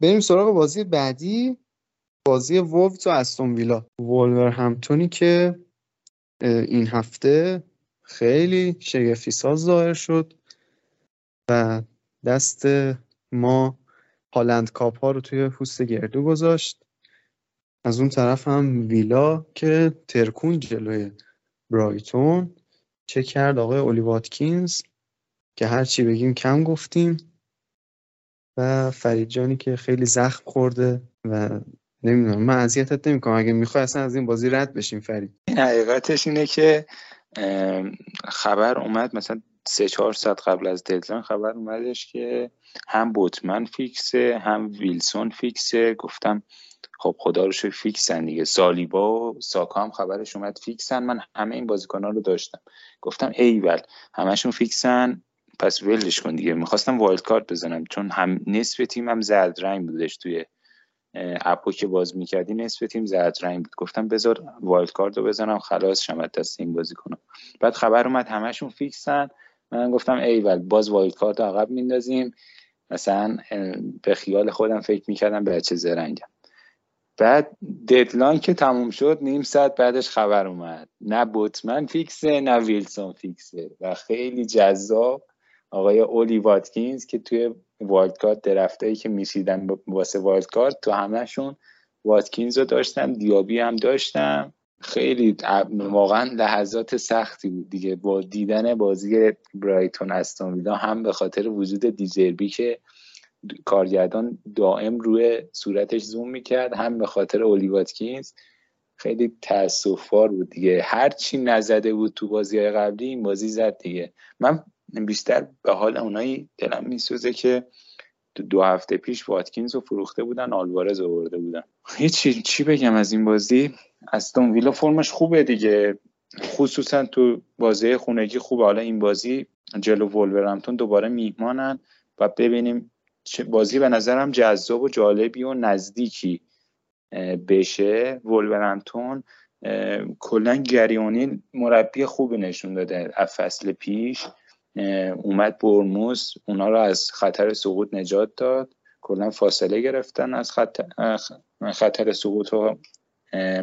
بریم سراغ بازی بعدی، بازی وولفز و استون ویلا. وولورهمپتونی که این هفته خیلی شگفتی ساز ظاهر شد و دست ما هالند کاپ ها رو توی پوست گردو گذاشت، از اون طرف هم ویلا که ترکون جلوی برایتون چه کرد آقای اولی واتکینز که هر چی بگیم کم گفتیم و فرید جانی که خیلی زخم خورده و نمیدونم من اذیتت نمی‌کنم اگه میخوای اصلا از این بازی رد بشیم فرید. این حقیقتش اینه که خبر اومد مثلا سه چهار ساعت قبل از ددلاین خبر اومدش که هم بتمن فیکسه هم ویلسون فیکسه، گفتم خب خدا رو شکر فیکسن دیگه، سالیبا و ساکا هم خبرش اومد فیکسن، من همه این بازیکن‌ها رو داشتم گفتم ایول همشون فیکسن پس ولش کن دیگه. میخواستم وایلد کارت بزنم چون هم نصف تیمم زرد رنگ بودش توی اپو که باز میکردی نصف تیم زرد رنگ بود، گفتم بذار وایلد کارت رو بزنم خلاص شم از دست این بازیکن‌ها. بعد خبر اومد همشون فیکسن، من گفتم ایول باز وایلد کارت رو عقب میندازیم، مثلا به خیال خودم فکر میکردم به چه زرنگم. بعد ددلاین که تموم شد نیم ساعت بعدش خبر اومد نه بتمن فیکسه نه ویلسون فیکسه و خیلی جذاب آقای اولی واتکینز که توی وایلد کارت درفتایی که میشیدن واسه وایلد کارت تو همه‌شون واتکینز رو داشتم، دیابی هم داشتم. خیلی واقعا لحظات سختی بود دیگه با دیدن بازی برایتون استون ویلا، هم به خاطر وجود دیزربی که کارگردان دائم روی صورتش زوم میکرد، هم به خاطر اولی واتکینز. خیلی تأسف‌بار بود دیگه، هر چی نزده بود تو بازی‌های قبلی این بازی زد دیگه. من بیشتر به حال اونایی دلم میسوزه که دو هفته پیش واتکینز رو فروخته بودن آلوارز رو برده بودن. هیچ چی بگم از این بازی. استون ویلا فرمش خوبه دیگه، خصوصا تو بازی خونگی خوبه. حالا این بازی جلو وولورهمپتون دوباره میهمانن و ببینیم چه بازی به نظرم جذاب و جالبی و نزدیکی بشه. وولورهمپتون کلا گریونی مربی خوبی نشون داده فصل پیش، اومد برموز اونا رو از خطر سقوط نجات داد، کلا فاصله گرفتن از خطر, خطر سقوط و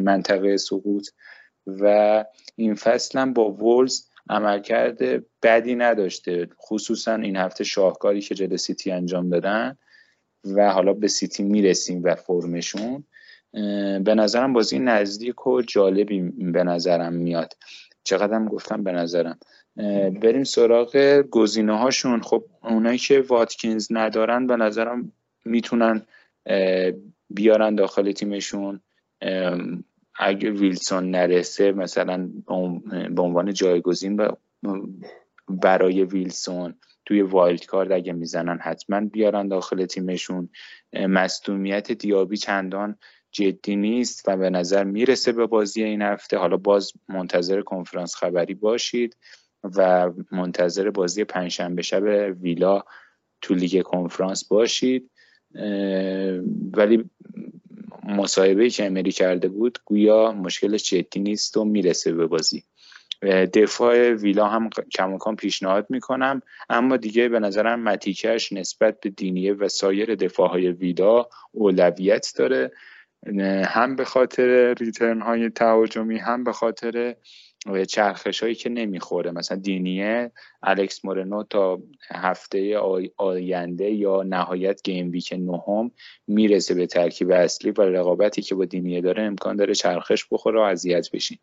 منطقه سقوط و این فصل هم با وولز عملکرد بدی نداشته، خصوصا این هفته شاهکاری که جلوی سیتی انجام دادن و حالا به سیتی میرسیم و فرمشون به نظرم بازی نزدیک و جالبی به نظرم میاد. چقدر هم گفتم به نظرم. بریم سراغ گزینه هاشون. خب اونایی که واتکینز ندارن به نظرم میتونن بیارن داخل تیمشون، اگه ویلسون نرسه مثلا به عنوان جایگزین برای ویلسون توی وایلد کارت اگه میزنن حتما بیارن داخل تیمشون. مصدومیت دیابی چندان جدی نیست و به نظر میرسه به بازی این هفته، حالا باز منتظر کنفرانس خبری باشید و منتظر بازی پنجشنبه شب ویلا تو لیگ کنفرانس باشید، ولی مصاحبه‌ای که امری کرده بود گویا مشکلش جدی نیست و میرسه به بازی. دفاع ویلا هم کماکان پیشنهاد میکنم، اما دیگه به نظرم متیکش نسبت به دینیه و سایر دفاعهای ویلا اولویت داره، هم به خاطر ریترن های تهاجمی هم به خاطر چرخش هایی که نمیخوره. مثلا دینیه الکس مورنو تا هفته آینده یا نهایت گیم ویک نهم میرسه به ترکیب اصلی و رقابتی که با دینیه داره امکان داره چرخش بخوره و اذیت بشین.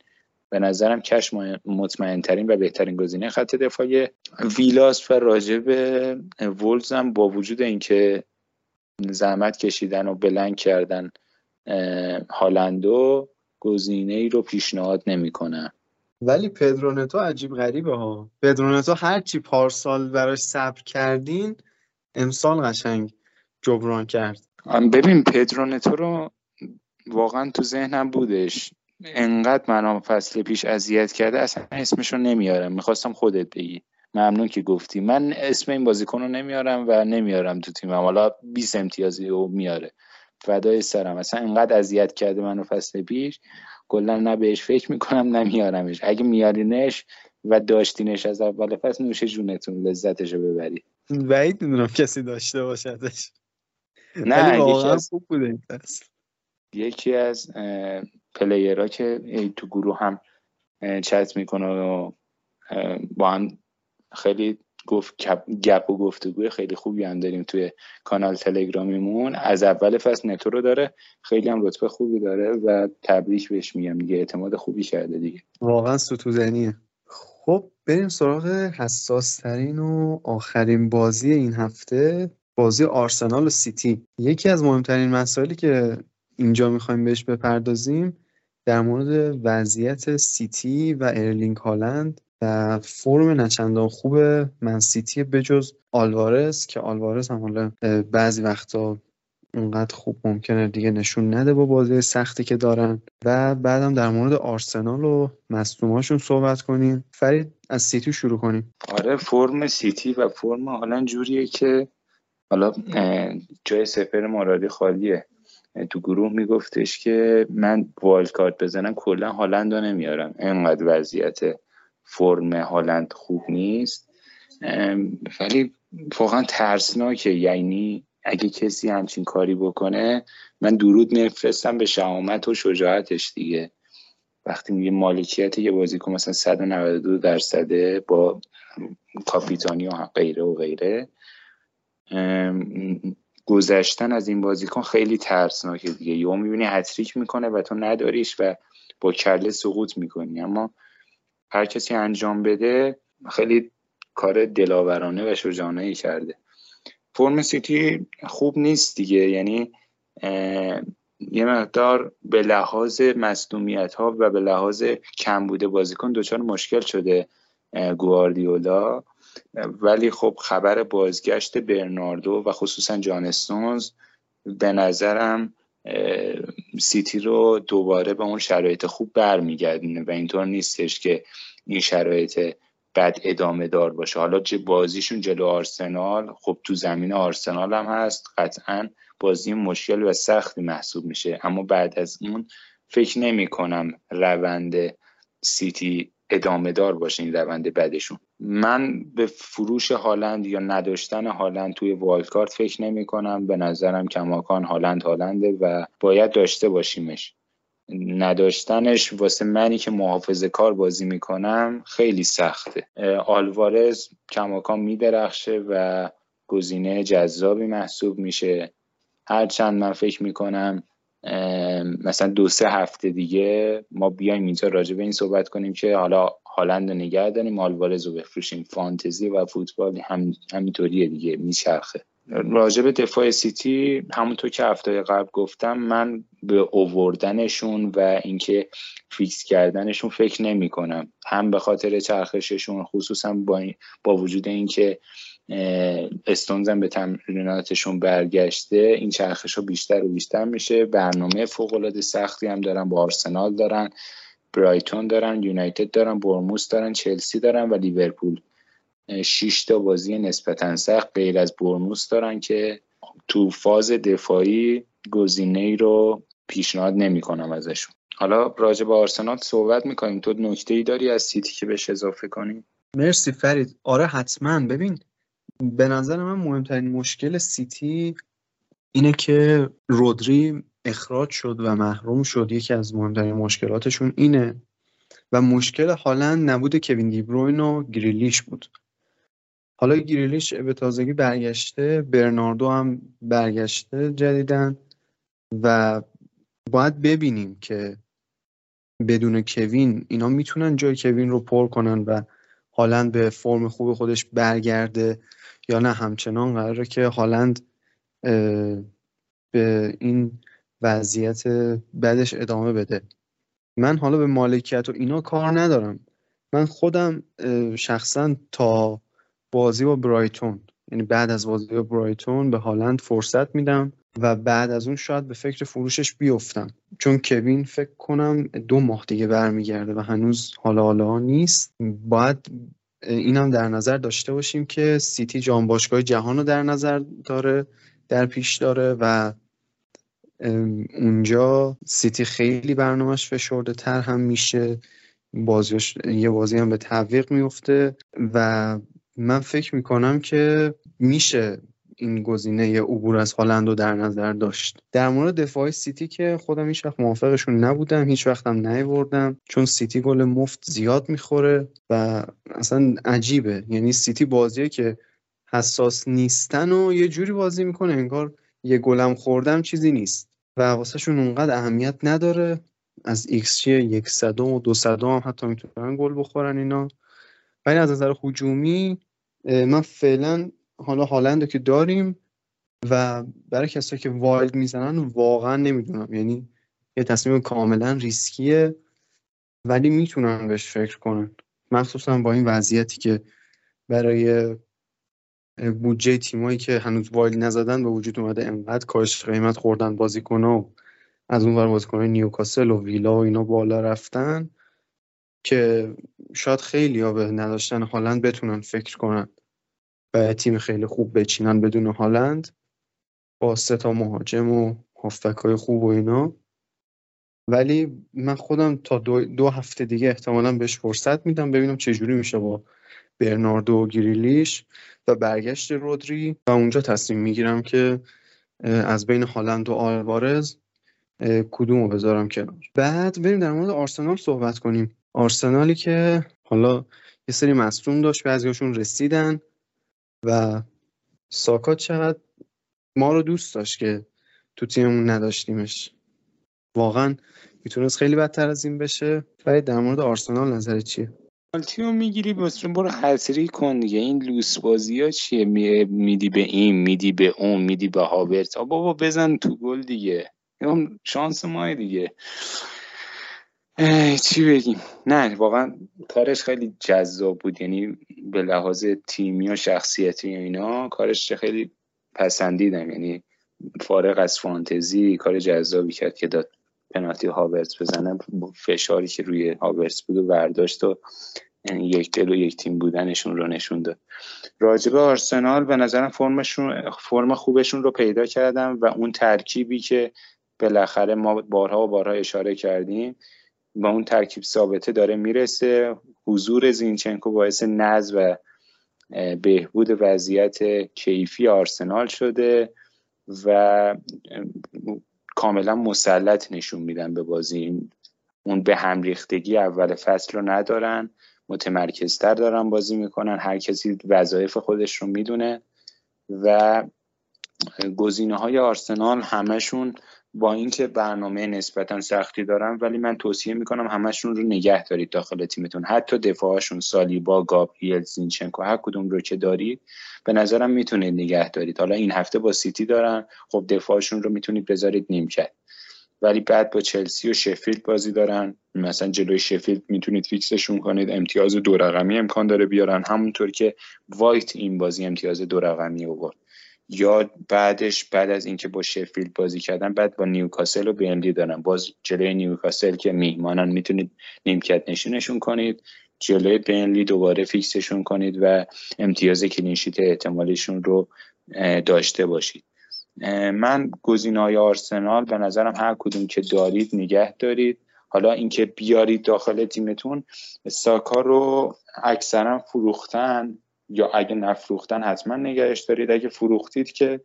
به نظرم کش مطمئن ترین و بهترین گزینه خط دفاعی ویلاس. و راجع به وولز هم با وجود اینکه زحمت کشیدن و بلند کردن هالندو، گزینه ای رو پیشنهاد نمی کنم. ولی پدرونتو عجیب غریبه ها. پدرونتو هرچی پارسال براش صبر کردین امسال قشنگ جبران کرد. ببین پدرونتو رو واقعا تو ذهنم بودش، انقدر منو فصل پیش اذیت کرده اصلا اسمشو نمیارم. میخواستم خودت بگی. ممنون که گفتی. من اسم این بازیکن رو نمیارم و نمیارم تو تیمم. حالا بیست امتیازی رو میاره، فدای سرم. اصلا انقدر اذیت کرده منو فصل پیش، کلا نه بهش فکر میکنم نمیارمش. اگه میارینش و داشتینش از اول فصل نوش جونتون، لذتشو ببرید. بعید میدونم کسی داشته باشدش. نه واقعا خوب بوده این فصل. یکی از پلیرها که تو گروه هم چت میکنه و با هم خیلی گفت گپ و گفتگوی خیلی خوبی هم داریم توی کانال تلگرامیمون، از اول فصل نتو رو داره، خیلی هم رتبه خوبی داره و تبریک بهش میگم دیگه، اعتماد خوبی کرده دیگه، واقعا ستوزنیه. خب بریم سراغ حساس ترین و آخرین بازی این هفته، بازی آرسنال و سیتی. یکی از مهمترین مسائلی که اینجا میخوایم بهش بپردازیم در مورد وضعیت سیتی و ارلینگ هالند و فرم نچندان خوب من سیتی بجز آلوارز، که آلوارز هم حالا بعضی وقتا اونقدر خوب ممکنه دیگه نشون نده با بازی سختی که دارن. و بعدم در مورد آرسنال و مصدوماشون صحبت کنیم. فرید از سیتی شروع کنیم. آره، فرم سیتی و فرم هالند جوریه که حالا جای سپر مرادی خالیه. تو گروه میگفتش که من وایلد کارت بزنم کلا هالند رو نمیارم، اینقدر وضعیت فرم هالند خوب نیست. ولی واقعا ترسناکه، یعنی اگه کسی همچین کاری بکنه من درود میفرستم به شجاعت و شجاعتش دیگه. وقتی میگه مالکیت یه بازیکن مثلا صد و نود و دو درصده با کاپیتانی و غیره و غیره، گذشتن از این بازیکن خیلی ترسناکه دیگه. یهو میبینی هتریک میکنه و تو نداریش و با کله سقوط میکنی، اما هر کسی انجام بده خیلی کار دلاورانه و شجاعانه کرده. فرم سیتی خوب نیست دیگه، یعنی یه مقدار به لحاظ مصدومیت ها و به لحاظ کمبود بازیکن دچار مشکل شده گواردیولا. ولی خب خبر بازگشت برناردو و خصوصا جان استونز به نظرم سیتی رو دوباره به اون شرایط خوب برمیگردونه و اینطور نیستش که این شرایط بد ادامه دار باشه. حالا چه بازیشون جلو آرسنال، خب تو زمین آرسنال هم هست، قطعا بازی مشکل و سختی محسوب میشه، اما بعد از اون فکر نمی کنم روند سیتی ادامه دار باشه، این روند بعدشون. من به فروش هالند یا نداشتن هالند توی وایلد کارت فکر نمی کنم. به نظرم کماکان هالند هالنده و باید داشته باشیمش. نداشتنش واسه منی که محافظه کار بازی می کنم خیلی سخته. آلوارز کماکان می درخشه و گزینه جذابی محسوب میشه. هرچند من فکر می کنم مثلا دو سه هفته دیگه ما بیایم اینجا راجع به این صحبت کنیم که حالا هالند رو نگه داریم، آلوارز رو بفروشیم. فانتزی و فوتبال هم همینطوریه دیگه، میچرخه. راجع به دفاع سیتی همونطور که هفته قبل گفتم، من به اووردنشون و اینکه فیکس کردنشون فکر نمی کنم، هم به خاطر چرخششون خصوصا با, با وجود اینکه استونز هم به تمریناتشون برگشته، این چرخش ها بیشتر و بیشتر میشه. برنامه فوق‌العاده سختی هم دارن، با آرسنال دارن، برایتون دارن، یونایتد دارن، بورنموث دارن، چلسی دارن و لیورپول. شش تا بازی نسبتاً سخت غیر از بورنموث دارن که تو فاز دفاعی گزینه‌ای رو پیشنهاد نمی‌کنم ازشون. حالا راجع به آرسنال صحبت می‌کنیم، تو نکته‌ای داری از سیتی که بهش اضافه کنیم؟ مرسی فرید. آره حتماً. ببین به نظر من مهمترین مشکل سیتی اینه که رودری اخراج شد و محروم شد، یکی از مهمترین مشکلاتشون اینه، و مشکل هالند نبود کوین دیبروین و گریلیش بود. حالا گریلیش به تازگی برگشته، برناردو هم برگشته جدیدن و باید ببینیم که بدون کوین اینا میتونن جای کوین رو پر کنن و هالند به فرم خوب خودش برگرده یا نه همچنان قراره که هالند به این وضعیت بعدش ادامه بده. من حالا به مالکیت و اینا کار ندارم، من خودم شخصا تا بازی با برایتون، یعنی بعد از بازی با برایتون به هالند فرصت میدم و بعد از اون شاید به فکر فروشش بیفتم، چون کوین فکر کنم دو ماه دیگه برمیگرده و هنوز حالا حالا نیست. باید اینم در نظر داشته باشیم که سیتی جام باشگاه جهان رو در نظر داره، در پیش داره و اونجا سیتی خیلی برنامهش فشرده تر هم میشه، بازیش یه بازی هم به تعویق میفته و من فکر میکنم که میشه این گزینه یه عبور از هالند رو در نظر داشت. در مورد دفاع سیتی که خودم هیچ وقت موافقشون نبودم، هیچ وقت هم نیوردم، چون سیتی گل مفت زیاد میخوره و اصلا عجیبه، یعنی سیتی بازیه که حساس نیستن و یه جوری بازی میکنه انگار یه گلم خوردم چیزی نیست و واسهشون اونقدر اهمیت نداره. از ایکس جی صد و دویست هم حتی میتونن گل بخورن اینا. ولی از نظر هجومی من فعلا حالا هالند که داریم و برای کسایی که وایلد میزنن واقعا نمیدونم، یعنی یه تصمیم کاملا ریسکیه ولی میتونن بهش فکر کنن، مخصوصا با این وضعیتی که برای بودجه تیمایی که هنوز وایلد نزدن به وجود اومده، انقدر کاهش قیمت خوردن بازیکن‌ها، از اون ور بازیکن‌های نیوکاسل و ویلا و اینا بالا رفتن که شاید خیلی‌ها به نداشتن هالند بتونن فکر کنن و تیم خیلی خوب بچینن بدون هالند با سه تا مهاجم و هافبک‌های خوب و اینا. ولی من خودم تا دو, دو هفته دیگه احتمالاً بهش فرصت میدم، ببینم چه جوری میشه با برناردو و گریلیش و برگشت رودری و اونجا تصمیم میگیرم که از بین هالند و آلوارز کدومو بذارم کنار. بعد بریم در مورد آرسنال صحبت کنیم. آرسنالی که حالا یه سری مصدوم داشت، بعضیاشون رسیدن و ساکا چقدر ما رو دوست داشت که تو تیممون نداشتیمش، واقعا میتونست خیلی بدتر از این بشه. ولی در مورد آرسنال نظرت چیه؟ تیمو میگیری مثلا برو حسری کن دیگه، این لوس بازی ها چیه، میدی به این میدی به اون میدی به هاورت، آ بابا بزن تو گل دیگه، اون شانس ماه دیگه. چی بگیم، نه واقعا کارش خیلی جذاب بود، یعنی به لحاظ تیمی و شخصیتی و اینا کارش خیلی پسندیدم، یعنی فارغ از فانتزی کار جذابی کرد که داد پنالتی هاورتس بزنه، فشاری که روی هاورتس بود و برداشت و یک دل و یک تیم بودنشون رو نشون داد. راجب آرسنال به نظرم فرمشون فرم خوبشون رو پیدا کردم و اون ترکیبی که بالاخره ما بارها و بارها اشاره کردیم با اون ترکیب ثابته داره میرسه. حضور زینچنکو باعث نظم و بهبود وضعیت کیفی آرسنال شده و کاملا مسلط نشون میدن به بازی، اون به هم ریختگی اول فصل رو ندارن، متمرکزتر دارن بازی میکنن، هر کسی وظایف خودش رو میدونه و گزینه‌های آرسنال همشون با اینکه برنامه نسبتا سختی دارن ولی من توصیه میکنم همشون رو نگه دارید داخل تیمتون، حتی دفاعشون سالیبا، گابریل، زینچنکو هر کدوم رو که دارید به نظرم میتونید نگه دارید. حالا این هفته با سیتی دارن، خب دفاعشون رو میتونید بذارید نیمکت، ولی بعد با چلسی و شفیلد بازی دارن، مثلا جلوی شفیلد میتونید فیکسشون کنید، امتیاز دو رقمی امکان داره بیارن، همونطور که وایت این بازی امتیاز دو رقمی آورد، یا بعدش بعد از اینکه با شفیلد بازی کردن بعد با نیوکاسل و بیمدی دارن، باز جلوی نیوکاسل که میهمانن میتونید نیمکت نشونشون کنید، جلوی برنلی دوباره فیکسشون کنید و امتیاز کلینشیت احتمالیشون رو داشته باشید. من گزینه‌های آرسنال به نظرم هر کدوم که دارید نگه دارید. حالا اینکه بیارید داخل تیمتون، ساکا رو اکثرا فروختن یا اگه نفروختن حتما نگهش دارید. اگه فروختید که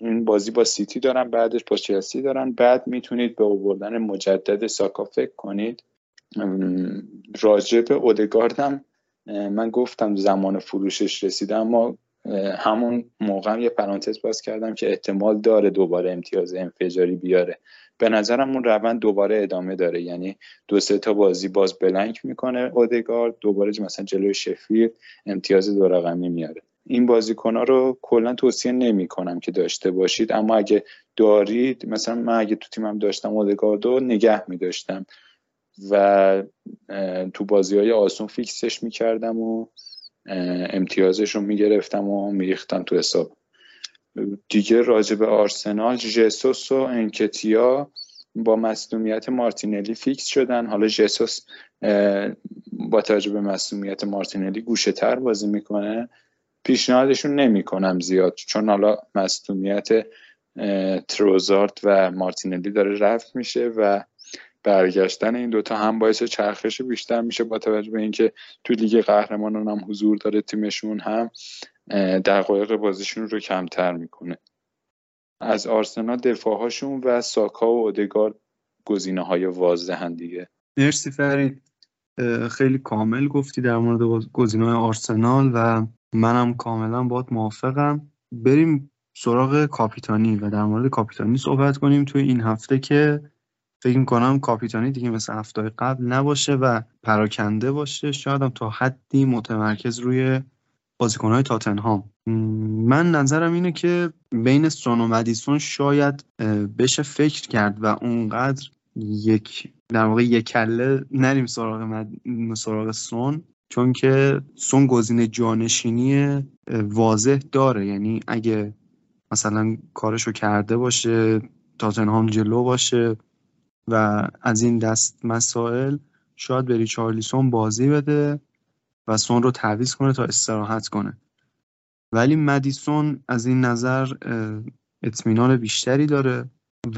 این بازی با سیتی دارن، بعدش با چلسی دارن، بعد میتونید به آوردن مجدد ساکا فکر کنید. راجب اودگاردم من گفتم زمان فروشش رسیده، اما همون موقع یه پرانتز باز کردم که احتمال داره دوباره امتیاز انفجاری بیاره. به نظرم اون روند دوباره ادامه داره، یعنی دو سه تا بازی باز بلنک میکنه اودگارد، دوباره مثلا جلوی شفیلد امتیاز دو رقمی میاره. این بازیکن‌ها رو کلا توصیه نمی‌کنم که داشته باشید، اما اگه دارید، مثلا من اگه تو تیمم داشتم اودگاردو نگه می‌داشتم و تو بازی‌های آسون فیکسش می‌کردم و امتیازش رو می‌گرفتم و می‌ریختم تو حساب. دیگه راجع به آرسنال، ژسوس و انکتیا با مصدومیت مارتینلی فیکس شدن. حالا ژسوس با توجه به مصدومیت مارتینلی گوشه‌تر بازی می‌کنه. پیشنهادشون نمی کنم زیاد، چون حالا مصدومیت تروزارد و مارتینلی داره رفت میشه و برگشتن این دوتا هم باعث چرخش بیشتر میشه، با توجه به اینکه تو لیگ قهرمانان هم حضور داره تیمشون، هم دقایق بازیشون رو کمتر میکنه. از آرسنال دفاعهاشون و ساکا و اودگارد گزینه های واضحن دیگه. مرسی فرید، خیلی کامل گفتی در مورد گزینه‌های آرسنال و منم کاملا باهات موافقم. بریم سراغ کاپیتانی و در مورد کاپیتانی صحبت کنیم توی این هفته که فکر می‌کنم کاپیتانی دیگه مثل هفته قبل نباشه و پراکنده باشه، شاید هم تا حدی متمرکز روی بازیکن‌های تاتنهام. من نظرم اینه که بین سون و مدیسون شاید بشه فکر کرد و اونقدر یک در واقع یک کله نریم سراغ مد... سراغ سون، چون که سون گزینه جانشینی واضح داره. یعنی اگه مثلا کارشو کرده باشه، تاتنهام جلو باشه و از این دست مسائل، شاید به ریچارلیسون بازی بده و سون رو تعویض کنه تا استراحت کنه. ولی مدیسون از این نظر اطمینان بیشتری داره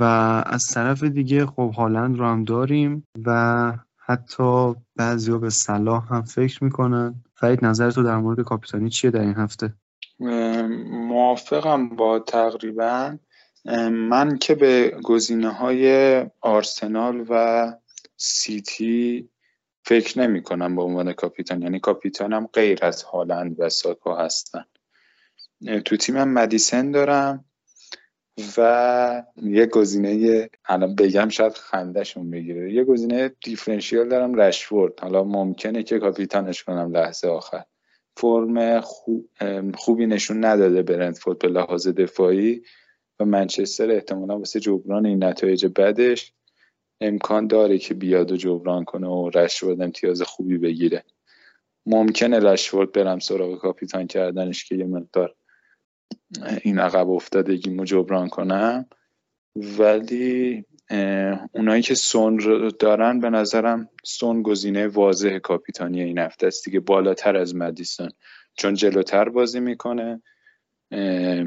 و از طرف دیگه خب هالند رو هم داریم و حتی بعضیا به صلاح هم فکر میکنن. فرید نظرتو در مورد کاپیتانی چیه در این هفته؟ موافقم با تقریبا. من که به گزینه‌های آرسنال و سیتی فکر نمیکنم به عنوان کاپیتان، یعنی کاپیتانم غیر از هالند و ساکا هستن. تو تیمم مدیسون دارم و یه گزینه، الان بگم شاید خنده‌شون بگیره، یه گزینه دیفرنشیال دارم، رشفورد. حالا ممکنه که کاپیتانش کنم لحظه آخر، فرم خوب... خوبی نشون نداده برندفورد به لحاظ دفاعی و منچستر احتمالا واسه جبران این نتایج بعدش امکان داره که بیاد و جبران کنه و رشفورد امتیاز خوبی بگیره. ممکنه رشفورد برم سراغ کاپیتان کردنش که یه مقدار این عقب افتادگیمو جبران کنم. ولی اونایی که سون دارن به نظرم سون گزینه واضح کاپیتانی این هفته است دیگه، بالاتر از مدیسون، چون جلوتر بازی میکنه،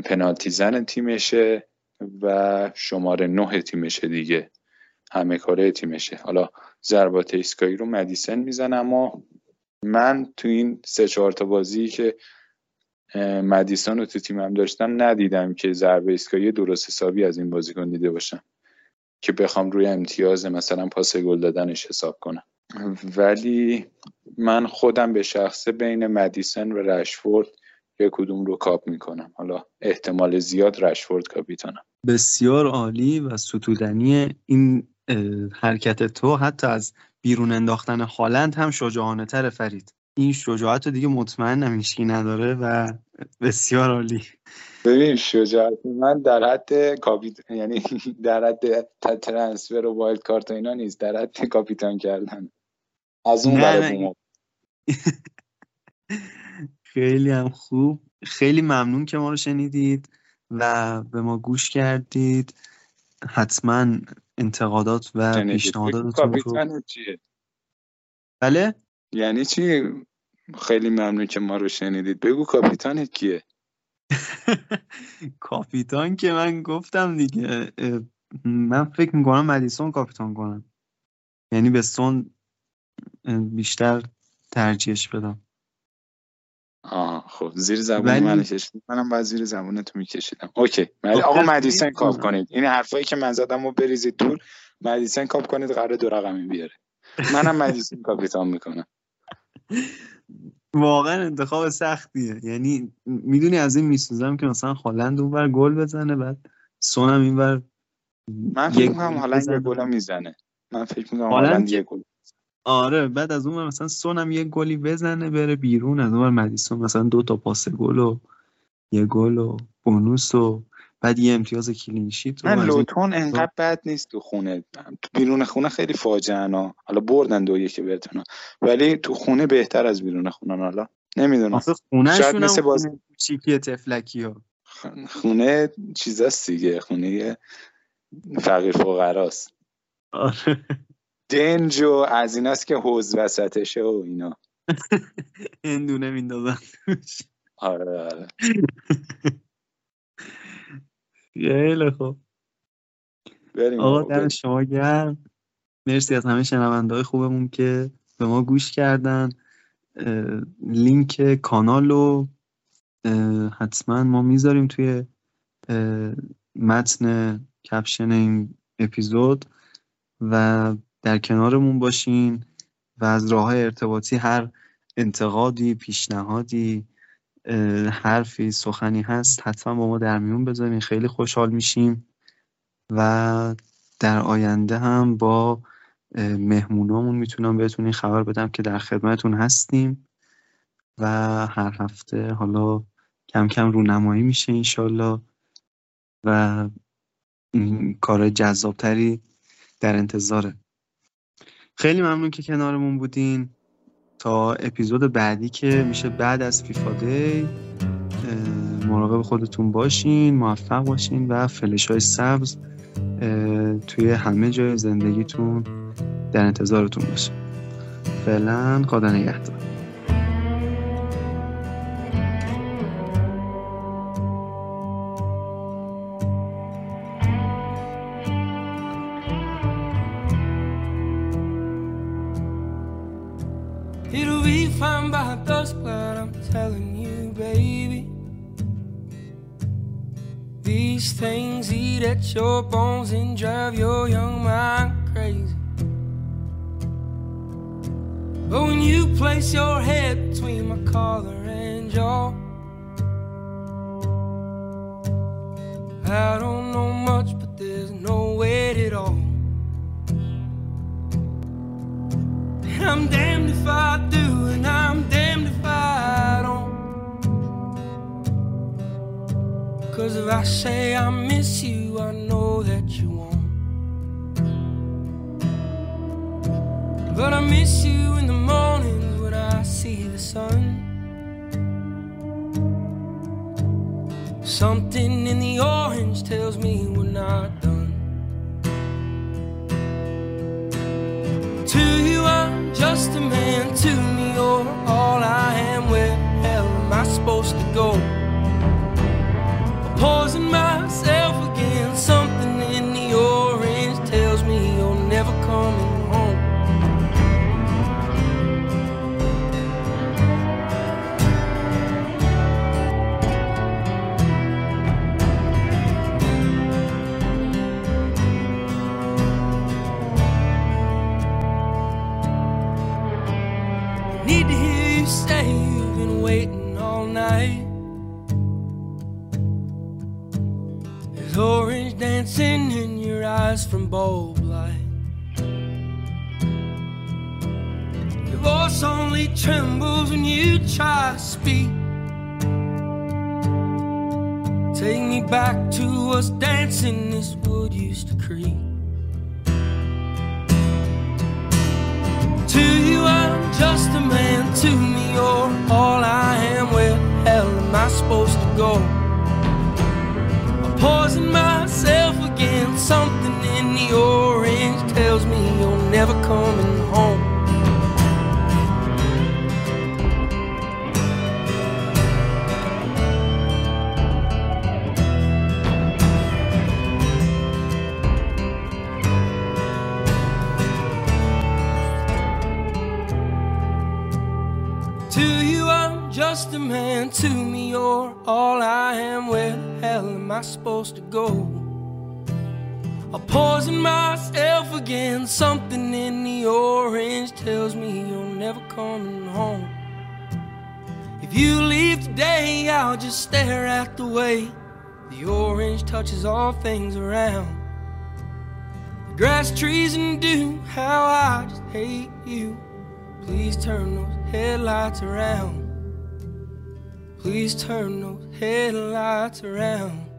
پنالتی زن تیمشه و شماره نه تیمشه دیگه، همه کاره تیمشه. حالا ضربات ایستگاهی رو مدیسون میزنه، اما من تو این سه چهار تا بازی که مدیسون رو تو تیمم داشتم ندیدم که ضربه ایستگاهی درست حسابی از این بازیکن دیده باشم که بخوام روی امتیاز مثلا پاس گل دادنش حساب کنم. ولی من خودم به شخصه بین مدیسون و رشفورد یه کدوم رو کاپ میکنم، حالا احتمال زیاد رشفورد کاپیتانم. بسیار عالی و ستودنی این حرکت تو، حتی از بیرون انداختن هالند هم شجاعانه تر فرید. این شجاعت دیگه مطمئنم هیچکی نداره و بسیار عالی. ببین شجاعت من در حد کاپیتان، یعنی در حد ترانسفر و وایلد کارت و اینا نیست، در حد کاپیتان کردن از اون برای. خیلی هم خوب، خیلی ممنون که ما رو شنیدید و به ما گوش کردید. حتما انتقادات و پیشنهاداتتون رو کاپیتان چیه؟ بله؟ یعنی چی؟ خیلی ممنون که ما رو شنیدید. بگو کاپیتانت کیه؟ کاپیتان که من گفتم دیگه، من فکر میکنم مدیسون کاپیتان کنم، یعنی به سون بیشتر ترجیحش بدم. آها خب زیر زبون من کشید، منم باز زیر زبونتو میکشیدم. اوکی آقا مدیسون کاپ کنید، این حرفایی که من زدم رو بریزید دور. مدیسون کاپ کنید، قراره دو رقمی بیاره. منم مدیسون کاپیتان میکنم. واقعا انتخاب سختیه، یعنی میدونی از این میسوزم که مثلا هالند اونور گل بزنه، بعد سونم اینور. من فکر میکنم هالند یه گل میزنه. من فکر میکنم هالند یه گل. آره بعد از اون مثلا سونم یه گلی بزنه بره بیرون، از اون مدیسون مثلا دو تا پاس گل و یه گل و بونوس و بعد یه امتیاز کلین شیت. من لوتون انقدر بد نیست تو خونه، تو بیرون خونه خیلی فاجعه‌انا. حالا بردن دو یک برتون، ولی تو خونه بهتر از بیرون خونه. حالا نمیدونم اصلا خونه‌شون مثل بازی کوچیکی تفلکیه. خونه چیزاست دیگه، خونه فقیر فقراست. آره دنجو از ایناست که حوض وسطشه و اینا اندونه میندازن. آره آره خیلی خوب، بریم آقا. در شما گرم، مرسی از همه شنونده‌های خوبمون که به ما گوش کردن. لینک کانالو حتما ما میذاریم توی متن کپشن این اپیزود و در کنارمون باشین و از راه‌های ارتباطی هر انتقادی، پیشنهادی، حرفی، سخنی هست حتما با ما در میون بذارین، خیلی خوشحال میشیم. و در آینده هم با مهمونامون میتونم بهتون خبر بدم که در خدمتون هستیم و هر هفته حالا کم کم رونمایی میشه انشالله و کارهای جذابتری در انتظاره. خیلی ممنون که کنارمون بودین تا اپیزود بعدی که میشه بعد از فیفا دی. مراقب خودتون باشین، موفق باشین و فلش‌های سبز توی همه جای زندگیتون در انتظارتون باشه. فعلا خدا نگهدار. But I'm telling you, baby, these things eat at your bones and drive your young mind crazy. But when you place your head between my collar and jaw, I don't know much, but there's no weight at all. I'm damned if I do and I'm damned if I don't. Cause if I say I miss you, I know that you won't. But I miss you in the mornings when I see the sun. Something in the orange tells me we're not done. To you I'm just a man, to me you're all I am. Where the hell am I supposed to go? I poison myself again, something in the orange tells me you're never coming home. You've been waiting all night. There's orange dancing in your eyes from bulb light. Your voice only trembles when you try to speak. Take me back to us dancing this wood used to creep. To you I'm just a man, to me you're all I am. Where the hell am I supposed to go? I poison myself again, something in the orange tells me you're never coming home. just a man to me, you're all I am. Where the hell am I supposed to go? I'm poison myself again. Something in the orange tells me you're never coming home. If you leave today, I'll just stare at the way the orange touches all things around. The grass, trees, and dew, how I just hate you. Please turn those headlights around. Please turn those headlights around.